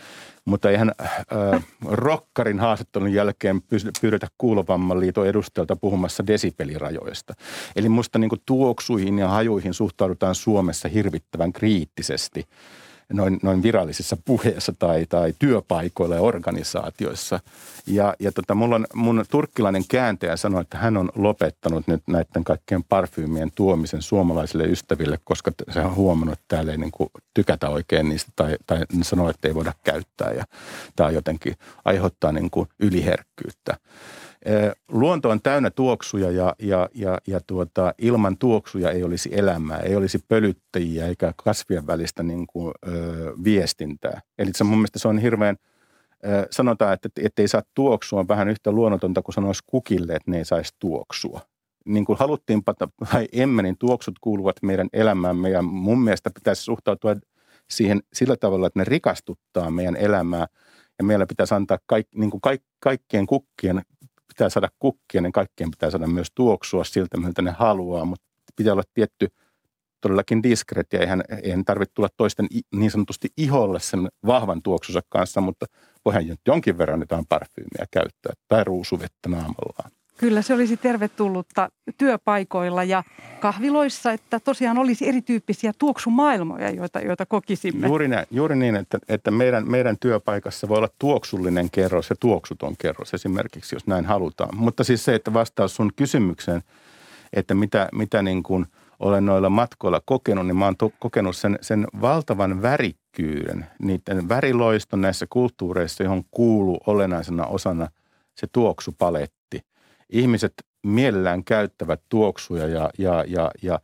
Mutta eihän äh, rokkarin haastattelun jälkeen pyydetä kuulovamman liiton edustajalta puhumassa desibelirajoista. Eli musta niin kuin tuoksuihin ja hajuihin suhtaudutaan Suomessa hirvittävän kriittisesti noin, noin virallisissa puheissa tai, tai työpaikoilla ja organisaatioissa. Ja, ja tota, mulla on, mun turkkilainen kääntäjä sanoi, että hän on lopettanut nyt näiden kaikkien parfyymien tuomisen suomalaisille ystäville, koska se on huomannut, että täällä ei niin kuin tykätä oikein niistä tai, tai sanoo, että ei voida käyttää. Ja tämä jotenkin aiheuttaa niin kuin yliherkkyyttä. Luonto on täynnä tuoksuja ja, ja, ja, ja tuota, ilman tuoksuja ei olisi elämää, ei olisi pölyttäjiä eikä kasvien välistä niin kuin, ö, viestintää. Eli se mun mielestä se on hirveän, ö, sanotaan, että ettei saa tuoksua vähän yhtä luonnotonta kuin sanoisi kukille, että ne ei saisi tuoksua. Niin kuin haluttiinpa tai emme, niin tuoksut kuuluvat meidän elämäämme ja mun mielestä pitäisi suhtautua siihen sillä tavalla, että ne rikastuttaa meidän elämää ja meillä pitäisi antaa kaik, niin kuin kaik, kaikkien kukkien pitää saada kukkia, niin kaikkien pitää saada myös tuoksua siltä, miltä ne haluaa, mutta pitää olla tietty todellakin diskreetti. Eihän, eihän tarvitse tulla toisten niin sanotusti iholle sen vahvan tuoksunsa kanssa, mutta voihan jonkin verran jotain parfyymiä käyttää tai ruusuvettä naamallaan. Kyllä se olisi tervetullutta työpaikoilla ja kahviloissa, että tosiaan olisi erityyppisiä tuoksumaailmoja, joita, joita kokisimme. Juuri näin, juuri niin, että, että meidän, meidän työpaikassa voi olla tuoksullinen kerros ja tuoksuton kerros esimerkiksi, jos näin halutaan. Mutta siis se, että vastaus sun kysymykseen, että mitä, mitä niin kuin olen noilla matkoilla kokenut, niin mä oon to, kokenut sen, sen valtavan värikkyyden, niiden väriloiston näissä kulttuureissa, johon kuuluu olennaisena osana se tuoksupaletti. Ihmiset mielellään käyttävät tuoksuja ja, ja, ja, ja,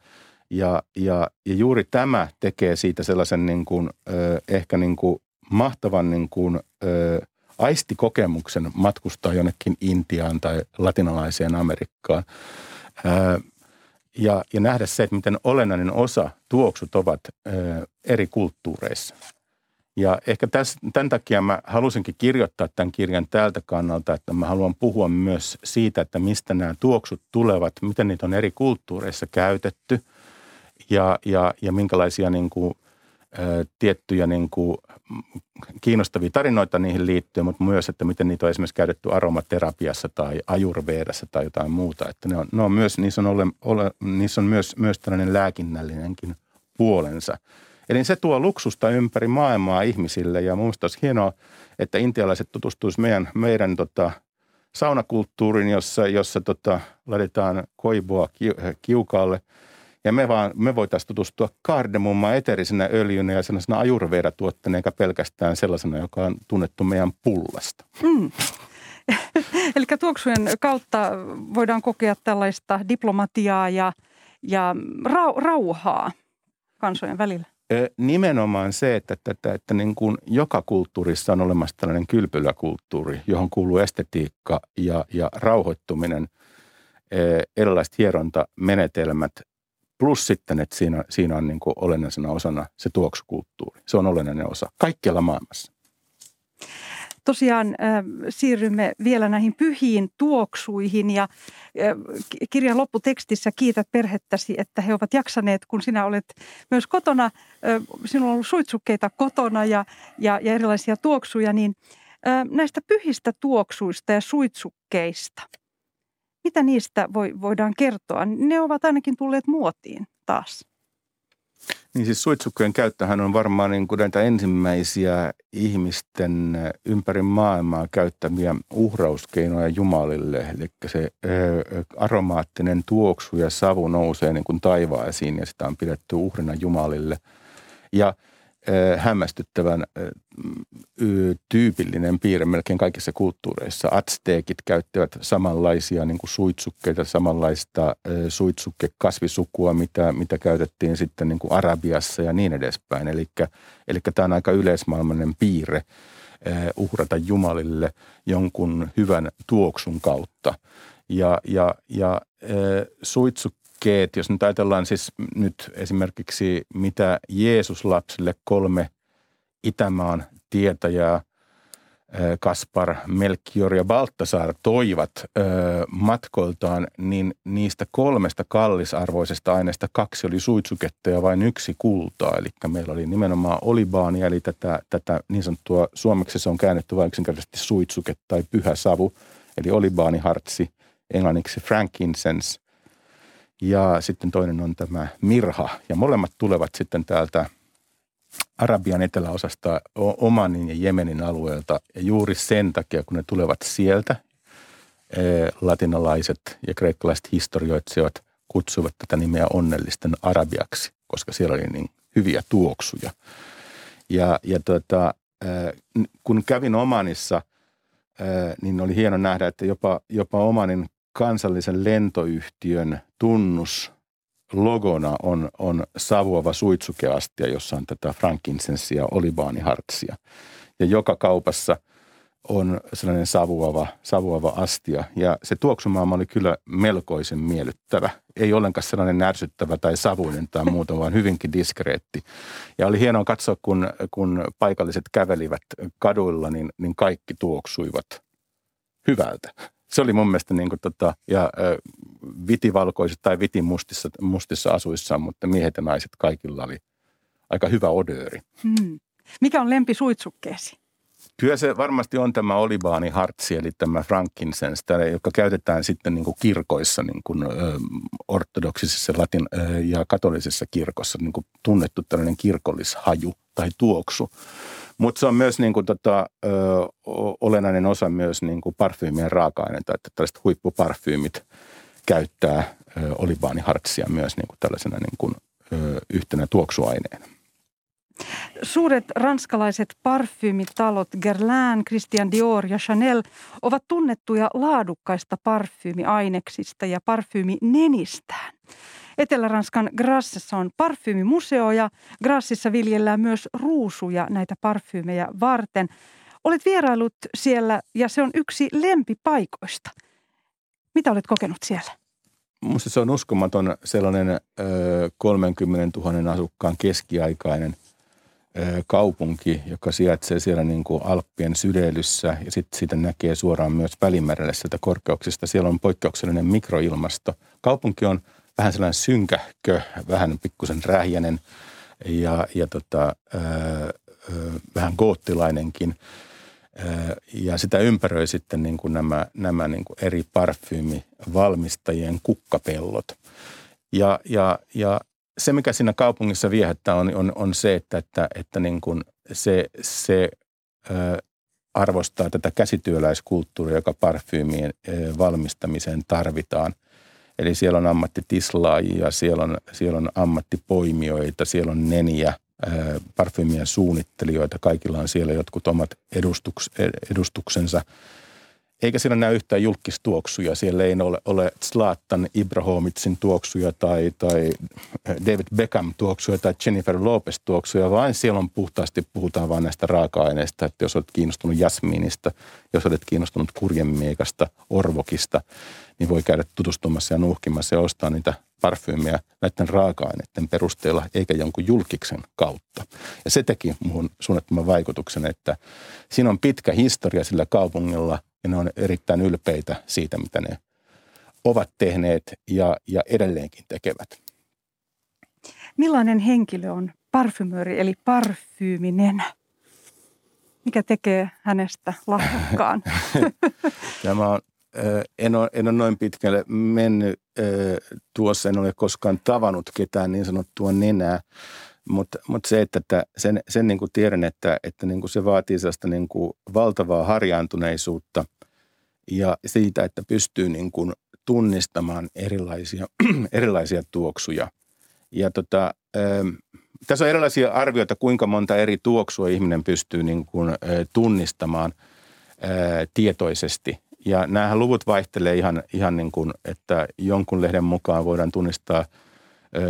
ja, ja, ja juuri tämä tekee siitä sellaisen niin kuin, ehkä niin kuin mahtavan niin kuin, aistikokemuksen matkustaa jonnekin Intiaan tai latinalaiseen Amerikkaan. Ja, ja nähdä se, että miten olennainen osa tuoksut ovat eri kulttuureissa. Ja ehkä täs, tämän takia mä halusinkin kirjoittaa tämän kirjan tältä kannalta, että mä haluan puhua myös siitä, että mistä nämä tuoksut tulevat, miten niitä on eri kulttuureissa käytetty ja, ja, ja minkälaisia niin kuin, ä, tiettyjä niin kuin, kiinnostavia tarinoita niihin liittyy, mutta myös, että miten niitä on esimerkiksi käytetty aromaterapiassa tai ajurveedassa tai jotain muuta. Että ne on, ne on myös, niissä on, ole, ole, niissä on myös, myös tällainen lääkinnällinenkin puolensa. Eli se tuo luksusta ympäri maailmaa ihmisille ja minusta olisi hienoa, että intialaiset tutustuisivat meidän, meidän tota, saunakulttuuriin, jossa, jossa tota, laitetaan koivoa kiukaalle. Ja me, vaan, me voitaisiin tutustua kardemummaa eterisenä öljynä ja sellaisena ajurveedatuotteena, eikä pelkästään sellaisena, joka on tunnettu meidän pullasta. Mm. Eli tuoksujen kautta voidaan kokea tällaista diplomatiaa ja, ja rau, rauhaa kansojen välillä. Nimenomaan se, että, että, että, että niin kuin joka kulttuurissa on olemassa tällainen kylpyläkulttuuri, johon kuuluu estetiikka ja, ja rauhoittuminen, erilaiset hierontamenetelmät, Plus sitten, että siinä, siinä on niin kuin olennaisena osana se tuoksukulttuuri. Se on olennainen osa kaikkialla maailmassa. Tosiaan äh, siirrymme vielä näihin pyhiin tuoksuihin ja äh, kirjan lopputekstissä kiität perhettäsi, että he ovat jaksaneet, kun sinä olet myös kotona, äh, sinulla on ollut suitsukkeita kotona ja, ja, ja erilaisia tuoksuja, niin äh, näistä pyhistä tuoksuista ja suitsukkeista, mitä niistä voi, voidaan kertoa? Ne ovat ainakin tulleet muotiin taas. Niin siis suitsukkojen käyttähän on varmaan niin kuin näitä ensimmäisiä ihmisten ympäri maailmaa käyttämiä uhrauskeinoja jumalille. Eli se aromaattinen tuoksu ja savu nousee niin kuin taivaisiin ja sitä on pidetty uhrina jumalille. Ja hämmästyttävän tyypillinen piirre melkein kaikissa kulttuureissa. Atsteekit käyttävät samanlaisia niin kuin suitsukkeita, samanlaista suitsukkekasvisukua, mitä, mitä käytettiin sitten niin kuin Arabiassa ja niin edespäin. Eli, eli tämä on aika yleismaailmainen piirre uhrata jumalille jonkun hyvän tuoksun kautta. Ja, ja, ja suitsukkeet. Jos nyt ajatellaan siis nyt esimerkiksi, mitä Jeesus lapsille kolme Itämaan tietäjää, Kaspar, Melchior ja Baltasar toivat matkoiltaan, niin niistä kolmesta kallisarvoisesta aineesta kaksi oli suitsuketta ja vain yksi kultaa. Eli meillä oli nimenomaan olibaania, eli tätä, tätä niin sanottua, suomeksi se on käännetty vain yksinkertaisesti suitsuke tai pyhä savu, eli olibaanihartsi, englanniksi frankincense. Ja sitten toinen on tämä mirha. Ja molemmat tulevat sitten täältä Arabian eteläosasta, Omanin ja Jemenin alueelta. Ja juuri sen takia, kun ne tulevat sieltä, latinalaiset ja kreikkalaiset historioitsijat kutsuivat tätä nimeä onnellisten arabiaksi, koska siellä oli niin hyviä tuoksuja. Ja, ja tuota, kun kävin Omanissa, niin oli hieno nähdä, että jopa, jopa Omanin kansallisen lentoyhtiön tunnus logona on, on savuava suitsukeastia, jossa on tätä frankincensia ja olibaanihartsia. Ja joka kaupassa on sellainen savuava, savuava astia. Ja se tuoksumaama oli kyllä melkoisen miellyttävä. Ei ollenkaan sellainen ärsyttävä tai savuinen tai muuta, vaan hyvinkin diskreetti. Ja oli hienoa katsoa, kun, kun paikalliset kävelivät kaduilla, niin, niin kaikki tuoksuivat hyvältä. Se oli mun mielestä niin kuin tota, ja vitivalkoiset tai vitimustissa mustissa asuissaan, mutta miehet ja naiset kaikilla oli aika hyvä odööri. Hmm. Mikä on lempisuitsukkeesi? Kyllä se varmasti on tämä olibaanihartsi, eli tämä frankincense, joka käytetään sitten niin kuin kirkoissa, niin kuin ortodoksisessa latin- ja katolisessa kirkossa, niin kuin tunnettu tällainen kirkollishaju tai tuoksu. Mutta se on myös niin kuin tota, ö, olennainen osa myös niin kuin parfyymien raaka-aineita, että tällaiset huippuparfyymit käyttää ö, olibaanihartsia myös niin kuin tällaisena niin kuin, ö, yhtenä tuoksuaineena. Suuret ranskalaiset parfyymitalot Guerlain, Christian Dior ja Chanel ovat tunnettuja laadukkaista parfyymiaineksista ja parfyyminenistään. Etelä-Ranskan Grassessa on parfyymimuseo ja Grassissa viljellään myös ruusuja näitä parfyymejä varten. Olet vierailut siellä ja se on yksi lempipaikoista. Mitä olet kokenut siellä? Minusta se on uskomaton sellainen ö, kolmekymmentätuhatta asukkaan keskiaikainen ö, kaupunki, joka sijaitsee siellä niin kuin Alppien sydelyssä ja sitten siitä näkee suoraan myös Välimerelle sieltä korkeuksista. Siellä on poikkeuksellinen mikroilmasto. Kaupunki on vähän sellainen synkähkö, vähän pikkusen rähjäinen ja, ja tota, ö, ö, vähän goottilainenkin. Ja sitä ympäröi sitten niin kuin nämä, nämä niin kuin eri parfyymivalmistajien kukkapellot. Ja, ja, ja se, mikä siinä kaupungissa viehättää, on, on, on se, että, että, että niin kuin se, se ö, arvostaa tätä käsityöläiskulttuuria, joka parfyymien ö, valmistamiseen tarvitaan. Eli siellä on ammattitislaajia, siellä on, siellä on ammattipoimijoita, siellä on neniä, parfyymien suunnittelijoita. Kaikilla on siellä jotkut omat edustuks, edustuksensa. Eikä siellä näy yhtään julkistuoksuja. Siellä ei ole, ole Zlatan Ibrahimovicin tuoksuja tai, tai David Beckham tuoksuja tai Jennifer Lopez tuoksuja, vaan siellä on puhtaasti, puhutaan vain näistä raaka-aineista. Että jos olet kiinnostunut jasmiinista, jos olet kiinnostunut kurjenmiekasta, orvokista, niin voi käydä tutustumassa ja nuuhkimassa ja ostaa niitä parfyymiä näiden raaka-aineiden perusteella eikä jonkun julkiksen kautta. Ja se teki muhun suunnattoman vaikutuksen, että siinä on pitkä historia sillä kaupungilla ja ne on erittäin ylpeitä siitä, mitä ne ovat tehneet ja, ja edelleenkin tekevät. Millainen henkilö on parfymööri eli parfyyminen? Mikä tekee hänestä lahjakkaan? Tämä on, en, ole, en ole noin pitkälle mennyt tuossa, en ole koskaan tavannut ketään niin sanottua nenää, mutta mut se, että sen, sen niin kuin tiedän, että, että niin kuin se vaatii sellaista niin kuin valtavaa harjaantuneisuutta ja siitä, että pystyy niin kuin tunnistamaan erilaisia, erilaisia tuoksuja. Ja tota, tässä on erilaisia arvioita, kuinka monta eri tuoksua ihminen pystyy niin kuin tunnistamaan tietoisesti. Ja näähän luvut vaihtelee ihan, ihan niin kuin, että jonkun lehden mukaan voidaan tunnistaa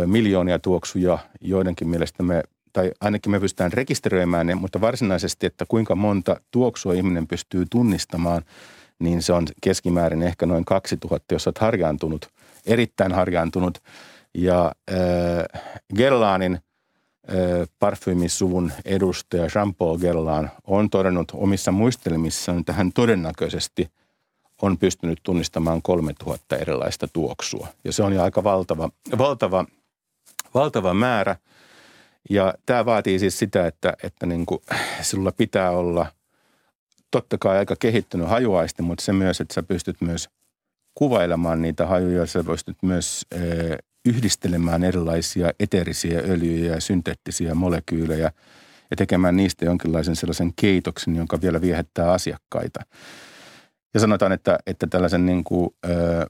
miljoonia tuoksuja joidenkin mielestä me, tai ainakin me pystytään rekisteröimään ne, mutta varsinaisesti, että kuinka monta tuoksua ihminen pystyy tunnistamaan, niin se on keskimäärin ehkä noin kaksituhatta, jos olet harjaantunut, erittäin harjaantunut. Ja äh, Guerlainin äh, parfyymisuvun edustaja Jean-Paul Guerlain on todennut omissa muistelmissaan, että hän todennäköisesti on pystynyt tunnistamaan kolmetuhatta erilaista tuoksua. Ja se on jo aika valtava, valtava, valtava määrä. Ja tämä vaatii siis sitä, että, että niin kuin sinulla pitää olla totta kai aika kehittynyt hajuaisti, mutta se myös, että sä pystyt myös kuvailemaan niitä hajuja, sä pystyt myös e, yhdistelemään erilaisia eteerisiä öljyjä ja synteettisiä molekyylejä ja tekemään niistä jonkinlaisen sellaisen keitoksen, jonka vielä viehättää asiakkaita. Ja sanotaan, että, että tällaisen niin kuin, ö,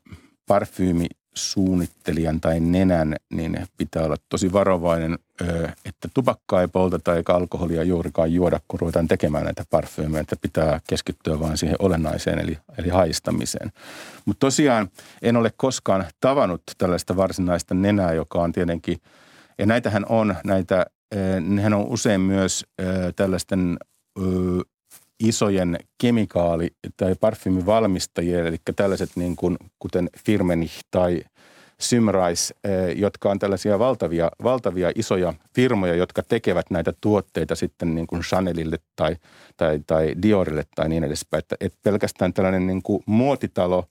parfyymisuunnittelijan tai nenän niin pitää olla tosi varovainen, ö, että tupakkaa ei polteta eikä alkoholia juurikaan juoda, kun ruvetaan tekemään näitä parfyymejä, että pitää keskittyä vain siihen olennaiseen eli, eli haistamiseen. Mutta tosiaan en ole koskaan tavannut tällaista varsinaista nenää, joka on tietenkin, ja näitähän on, näitä, ö, nehän on usein myös ö, tällaisten ö, isojen kemikaali- tai parfyymivalmistajien, eli tällaiset niin kuin, kuten Firmenich tai Symrise, jotka on tällaisia valtavia, valtavia isoja firmoja, jotka tekevät näitä tuotteita sitten niin kuin Chanelille tai, tai, tai Diorille tai niin edespäin. Että et pelkästään tällainen niin kuin muotitalo,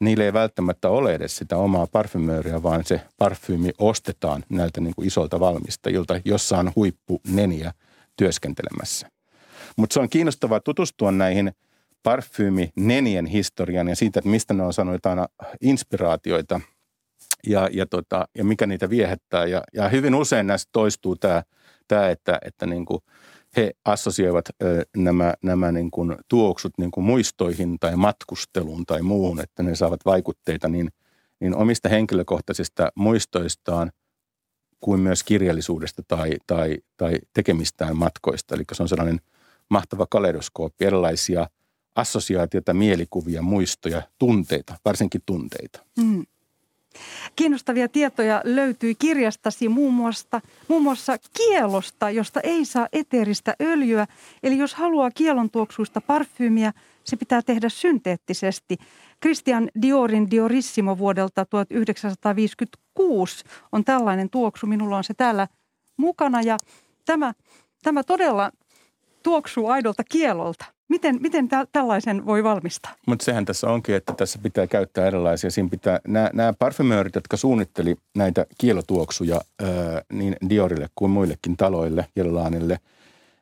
niillä ei välttämättä ole edes sitä omaa parfymööriä, vaan se parfyymi ostetaan näiltä niin kuin isolta valmistajilta, jossa on huippuneniä työskentelemässä. Mutta se on kiinnostavaa tutustua näihin parfyyminenien historiaan ja siitä, että mistä ne on saanut jotain inspiraatioita ja, ja, tota, ja mikä niitä viehättää. Ja, ja hyvin usein näissä toistuu tämä, että, että niinku he assosioivat ö, nämä, nämä niinku tuoksut niinku muistoihin tai matkusteluun tai muuhun, että ne saavat vaikutteita niin, niin omista henkilökohtaisista muistoistaan kuin myös kirjallisuudesta tai, tai, tai tekemistään matkoista. Eli se on sellainen mahtava kaleidoskooppi, erilaisia assosiaatioita, mielikuvia, muistoja, tunteita, varsinkin tunteita. Mm. Kiinnostavia tietoja löytyi kirjastasi muun muassa, muun muassa kielosta, josta ei saa eteeristä öljyä. Eli jos haluaa kielon tuoksuista parfyymiä, se pitää tehdä synteettisesti. Christian Diorin Diorissimo vuodelta tuhatyhdeksänsataaviisikymmentäkuusi on tällainen tuoksu. Minulla on se täällä mukana ja tämä, tämä todella tuoksuu aidolta kielolta. Miten, miten tä, tällaisen voi valmistaa? Mutta sehän tässä onkin, että tässä pitää käyttää erilaisia. Siinä pitää, nämä, nämä parfymöörit, jotka suunnitteli näitä kielotuoksuja ää, niin Diorille kuin muillekin taloille, Guerlainille,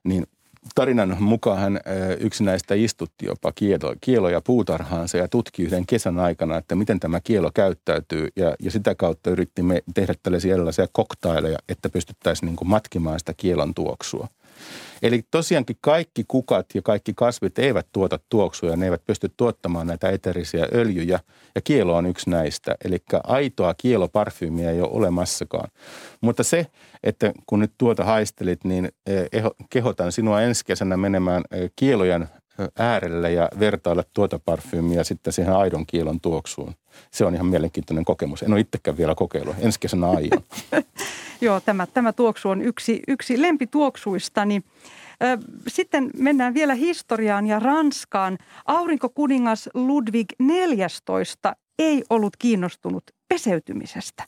niin tarinan mukaan yksi näistä istutti jopa kielo, kieloja puutarhaansa ja tutki yhden kesän aikana, että miten tämä kielo käyttäytyy. Ja, ja sitä kautta yritimme tehdä tällaisia erilaisia koktaileja, että pystyttäisiin niin kuin matkimaan sitä kielon tuoksua. Eli tosiaankin kaikki kukat ja kaikki kasvit eivät tuota tuoksuja, ne eivät pysty tuottamaan näitä eteerisiä öljyjä, ja kielo on yksi näistä. Eli aitoa kieloparfyymiä ei ole olemassakaan. Mutta se, että kun nyt tuota haistelit, niin kehotan sinua ensi kesänä menemään kielojen äärelle ja vertailla tuota parfyymiä sitten siihen aidon kielon tuoksuun. Se on ihan mielenkiintoinen kokemus. En ole itsekään vielä kokeillut. Ensi kesänä aion. Joo, tämä, tämä tuoksu on yksi, yksi lempituoksuistani. Sitten mennään vielä historiaan ja Ranskaan. Aurinkokuningas Ludwig neljästoista ei ollut kiinnostunut peseytymisestä.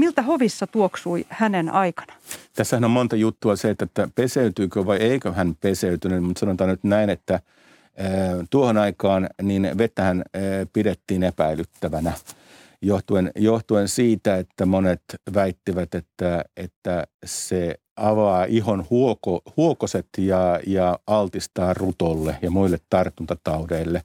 Miltä hovissa tuoksui hänen aikana? Tässähän on monta juttua se, että peseytyykö vai eikö hän peseytynyt, mutta sanotaan nyt näin, että tuohon aikaan niin vettähän pidettiin epäilyttävänä johtuen, johtuen siitä, että monet väittivät, että, että se avaa ihon huoko, huokoset ja, ja altistaa rutolle ja muille tartuntataudeille.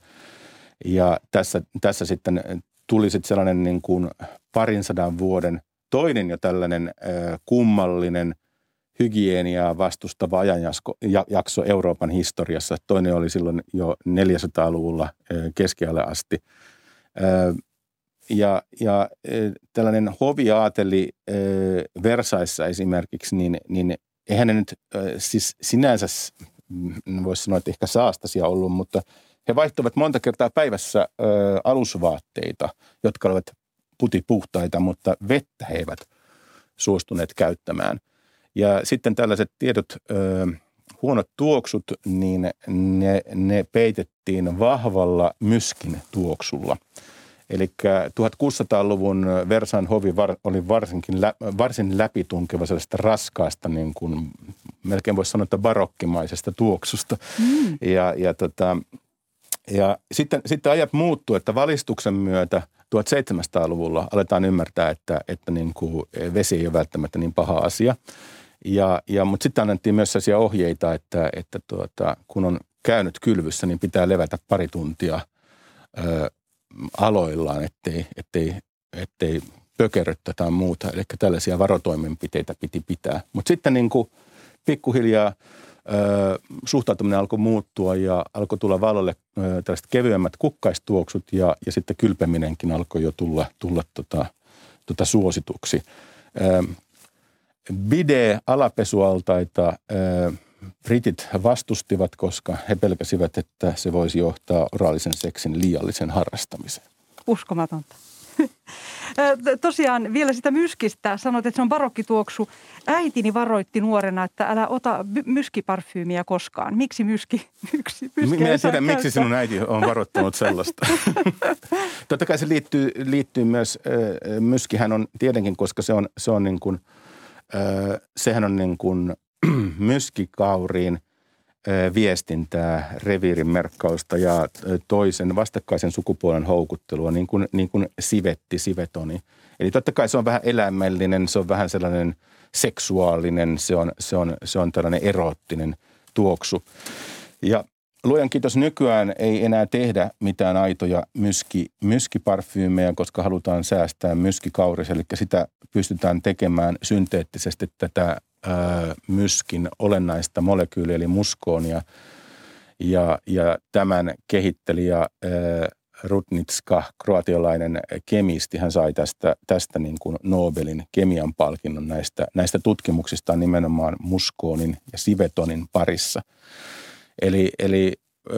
Ja tässä, tässä sitten tuli sitten sellainen niin kuin parin sadan vuoden toinen jo tällainen ö, kummallinen hygieniaa vastustava ajanjakso Euroopan historiassa. Toinen oli silloin jo neljäsataaluvulla keskiajalle asti. Ö, ja ja ö, tällainen hoviaateli ö, Versaissa esimerkiksi, niin, niin eihän ne nyt ö, siis sinänsä, voisi sanoa, että ehkä saastaisia ollut, mutta he vaihtuivat monta kertaa päivässä ö, alusvaatteita, jotka olivat putipuhtaita, mutta vettä he eivät suostuneet käyttämään. Ja sitten tällaiset tietyt ö, huonot tuoksut, niin ne, ne peitettiin vahvalla myskin tuoksulla. Eli tuhatkuusisataaluvun Versailles hovi var, oli varsinkin lä, varsin läpitunkeva sellaista raskaasta, niin kuin, melkein voisi sanoa, että barokkimaisesta tuoksusta. Mm. Ja, ja tota... Ja sitten, sitten ajat muuttuu, että valistuksen myötä tuhatseitsemänsataaluvulla aletaan ymmärtää, että, että niin kuin vesi ei ole välttämättä niin paha asia. Ja, ja, mutta sitten annettiin myös sellaisia ohjeita, että, että tuota, kun on käynyt kylvyssä, niin pitää levätä pari tuntia ö, aloillaan, ettei, ettei, ettei pökerryttä tai muuta. Eli tällaisia varotoimenpiteitä piti pitää. Mutta sitten niin kuin pikkuhiljaa Öö, suhtautuminen alkoi muuttua ja alkoi tulla valolle öö, tällaiset kevyemmät kukkaistuoksut ja, ja sitten kylpeminenkin alkoi jo tulla, tulla tota, tota suosituksi. Öö, Bide-alapesualtaita öö, britit vastustivat, koska he pelkäsivät, että se voisi johtaa oraalisen seksin liiallisen harrastamiseen. Uskomatonta. Tosiaan vielä sitä myskistä sanoit, että se on barokkituoksu. Äitini varoitti nuorena, että älä ota myskiparfyymiä koskaan. Miksi myski? myski Minä en tiedä, miksi sinun äiti on varoittanut sellaista. Totta kai se liittyy, liittyy myös, äh, myskihän on tietenkin, koska se on, se on niin kuin, äh, sehän on niin kuin myskikauriin viestintää, reviirin merkkausta ja toisen vastakkaisen sukupuolen houkuttelua, niin kuin, niin kuin sivetti, sivetoni. Eli totta kai se on vähän eläimellinen, se on vähän sellainen seksuaalinen, se on, se on, se on tällainen eroottinen tuoksu. Ja luojan kiitos, nykyään ei enää tehdä mitään aitoja myski, myskiparfyymejä, koska halutaan säästää myskikauris, eli sitä pystytään tekemään synteettisesti tätä myskin olennaista molekyyliä, eli muskoonia. Ja, ja tämän kehittelijä ää, Rudnitska, kroatialainen kemisti, hän sai tästä, tästä niin kuin Nobelin kemian palkinnon näistä, näistä tutkimuksista nimenomaan muskoonin ja sivetonin parissa. Eli, eli ää,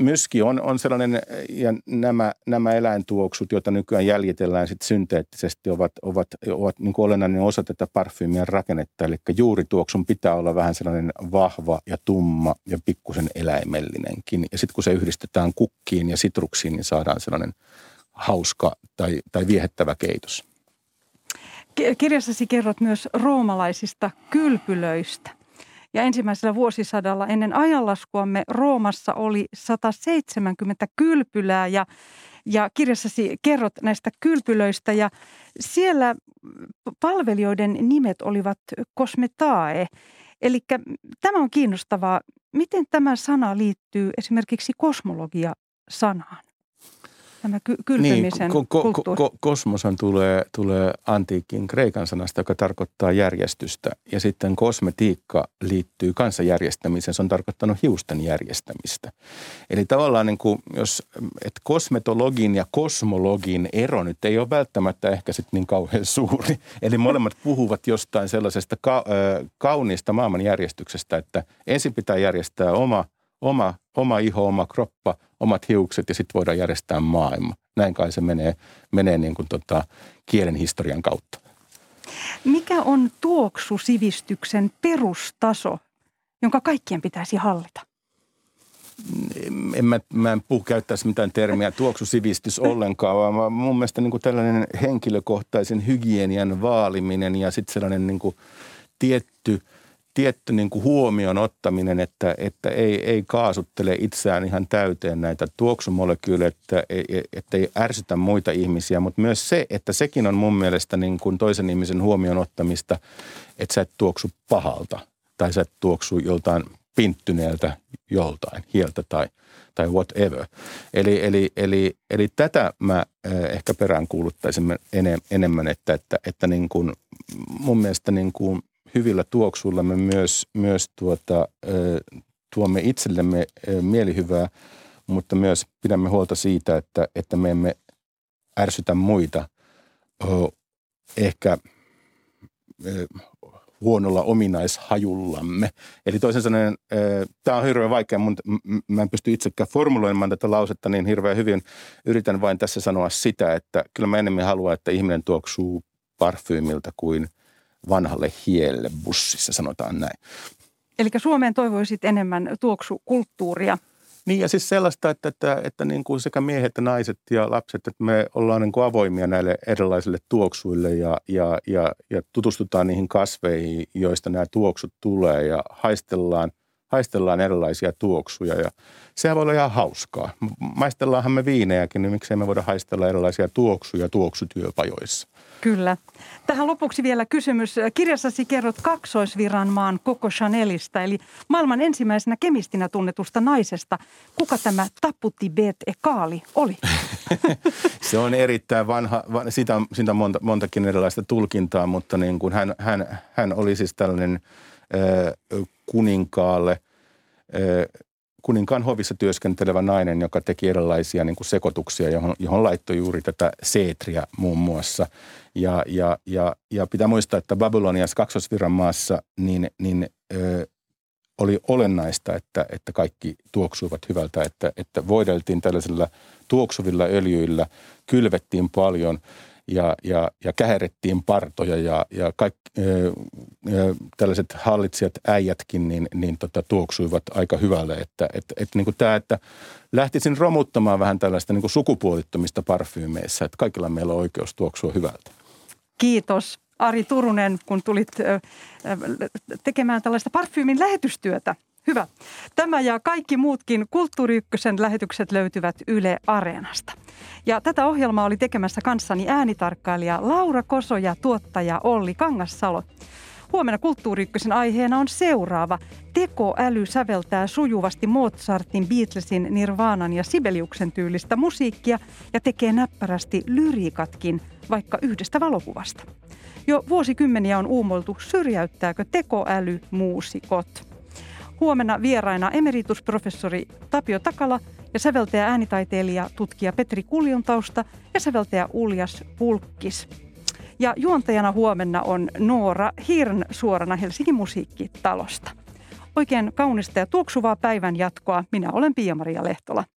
myski on, on sellainen, ja nämä, nämä eläintuoksut, joita nykyään jäljitellään sit synteettisesti, ovat, ovat, ovat niin kuin olennainen osa tätä parfyymien rakennetta. Eli juurituoksun pitää olla vähän sellainen vahva ja tumma ja pikkusen eläimellinenkin. Ja sitten kun se yhdistetään kukkiin ja sitruksiin, niin saadaan sellainen hauska tai, tai viehättävä keitos. Kirjassasi kerrot myös roomalaisista kylpylöistä. Ja ensimmäisellä vuosisadalla ennen ajanlaskuamme Roomassa oli sata seitsemänkymmentä kylpylää ja, ja kirjassasi kerrot näistä kylpylöistä ja siellä palvelijoiden nimet olivat kosmetae. Eli tämä on kiinnostavaa. Miten tämä sana liittyy esimerkiksi kosmologia-sanaan? Tämä ky- kylpymisen niin, ko- ko- kulttuuri. Ko- kosmoshan tulee, tulee antiikin kreikan sanasta, joka tarkoittaa järjestystä. Ja sitten kosmetiikka liittyy kansanjärjestämiseen. Se on tarkoittanut hiusten järjestämistä. Eli tavallaan niin kuin, jos, et kosmetologin ja kosmologin ero nyt ei ole välttämättä ehkä sit niin kauhean suuri. Eli molemmat puhuvat jostain sellaisesta ka- kauniista maailmanjärjestyksestä, että ensin pitää järjestää oma Oma, oma iho, oma kroppa, omat hiukset ja sitten voidaan järjestää maailma. Näin kai se menee, menee niin kuin tota kielen historian kautta. Mikä on tuoksusivistyksen perustaso, jonka kaikkien pitäisi hallita? en mä, mä en puhu käyttäisi mitään termiä tuoksusivistys ollenkaan, vaan mun mielestä niin kuin tällainen henkilökohtaisen hygienian vaaliminen ja sitten sellainen niin kuin tietty, tietty niin kuin huomion ottaminen, että, että ei, ei kaasuttele itseään ihan täyteen näitä tuoksumolekyylejä, että että ei ärsytä muita ihmisiä, mutta myös se, että sekin on mun mielestä niin kuin toisen ihmisen huomion ottamista, että sä et tuoksu pahalta tai sä et tuoksu joltain pinttyneeltä joltain, hieltä tai, tai whatever. Eli, eli, eli, eli tätä mä ehkä peräänkuuluttaisin enemmän, että, että, että niin kuin mun mielestä niin kuin hyvillä tuoksuilla me myös, myös tuota, tuomme itsellemme mielihyvää, mutta myös pidämme huolta siitä, että, että me emme ärsytä muita ehkä huonolla ominaishajullamme. Eli toisin sanoen, tämä on hirveän vaikea, mun, mä en pysty itsekään formuloimaan tätä lausetta niin hirveän hyvin. Yritän vain tässä sanoa sitä, että kyllä mä enemmän haluan, että ihminen tuoksuu parfyymiltä kuin vanhalle hielle bussissa, sanotaan näin. Eli Suomeen toivoisit enemmän tuoksukulttuuria. Niin ja siis sellaista, että, että, että niin kuin sekä miehet että naiset ja lapset, että me ollaan niin kuin avoimia näille erilaisille tuoksuille ja, ja, ja, ja tutustutaan niihin kasveihin, joista nämä tuoksut tulee ja haistellaan, haistellaan erilaisia tuoksuja ja sehän voi olla ihan hauskaa. Maistellaanhan me viinejäkin, niin miksei me voida haistella erilaisia tuoksuja tuoksutyöpajoissa. Kyllä. Tähän lopuksi vielä kysymys. Kirjassasi kerrot kaksoisviran maan Coco Chanelista, eli maailman ensimmäisenä kemistinä tunnetusta naisesta. Kuka tämä Taputi Bet Ekaali oli? Se on erittäin vanha, siitä on, siitä on monta, montakin erilaista tulkintaa, mutta niin kuin hän, hän, hän oli siis tällainen äh, kuninkaalle, äh, kuninkaan hovissa työskentelevä nainen, joka teki erilaisia niin kuin sekoituksia, johon, johon laittoi juuri tätä seetriä muun muassa. Ja, ja, ja, ja pitää muistaa, että Babyloniassa kaksosviran maassa niin, niin, ö, oli olennaista, että, että kaikki tuoksuivat hyvältä, että, että voideltiin tällaisilla tuoksuvilla öljyillä, kylvettiin paljon ja, ja, ja käherrettiin partoja ja, ja kaikki, ö, ö, tällaiset hallitsijat, äijätkin, niin, niin tota, tuoksuivat aika hyvälle. Että, et, et, niin kuin tämä, että lähtisin romuttamaan vähän tällaista niin kuin sukupuolittumista parfyymeissä, että kaikilla meillä on oikeus tuoksua hyvältä. Kiitos Ari Turunen, kun tulit tekemään tällaista parfyymin lähetystyötä. Hyvä. Tämä ja kaikki muutkin Kulttuuri Ykkösen lähetykset löytyvät Yle Areenasta. Ja tätä ohjelmaa oli tekemässä kanssani äänitarkkailija Laura Koso ja tuottaja Olli Kangassalo. Huomenna Kulttuuri Ykkösen aiheena on seuraava. Tekoäly säveltää sujuvasti Mozartin, Beatlesin, Nirvanan ja Sibeliuksen tyylistä musiikkia ja tekee näppärästi lyriikatkin vaikka yhdestä valokuvasta. Jo vuosikymmeniä on uumoiltu, syrjäyttääkö tekoäly muusikot. Huomenna vieraina emeritusprofessori Tapio Takala ja säveltäjä äänitaiteilija tutkija Petri Kuljontausta ja säveltäjä Uljas Pulkkis. Ja juontajana huomenna on Noora Hirn suorana Helsingin musiikkitalosta. Oikein kaunista ja tuoksuvaa päivän jatkoa. Minä olen Pia-Maria Lehtola.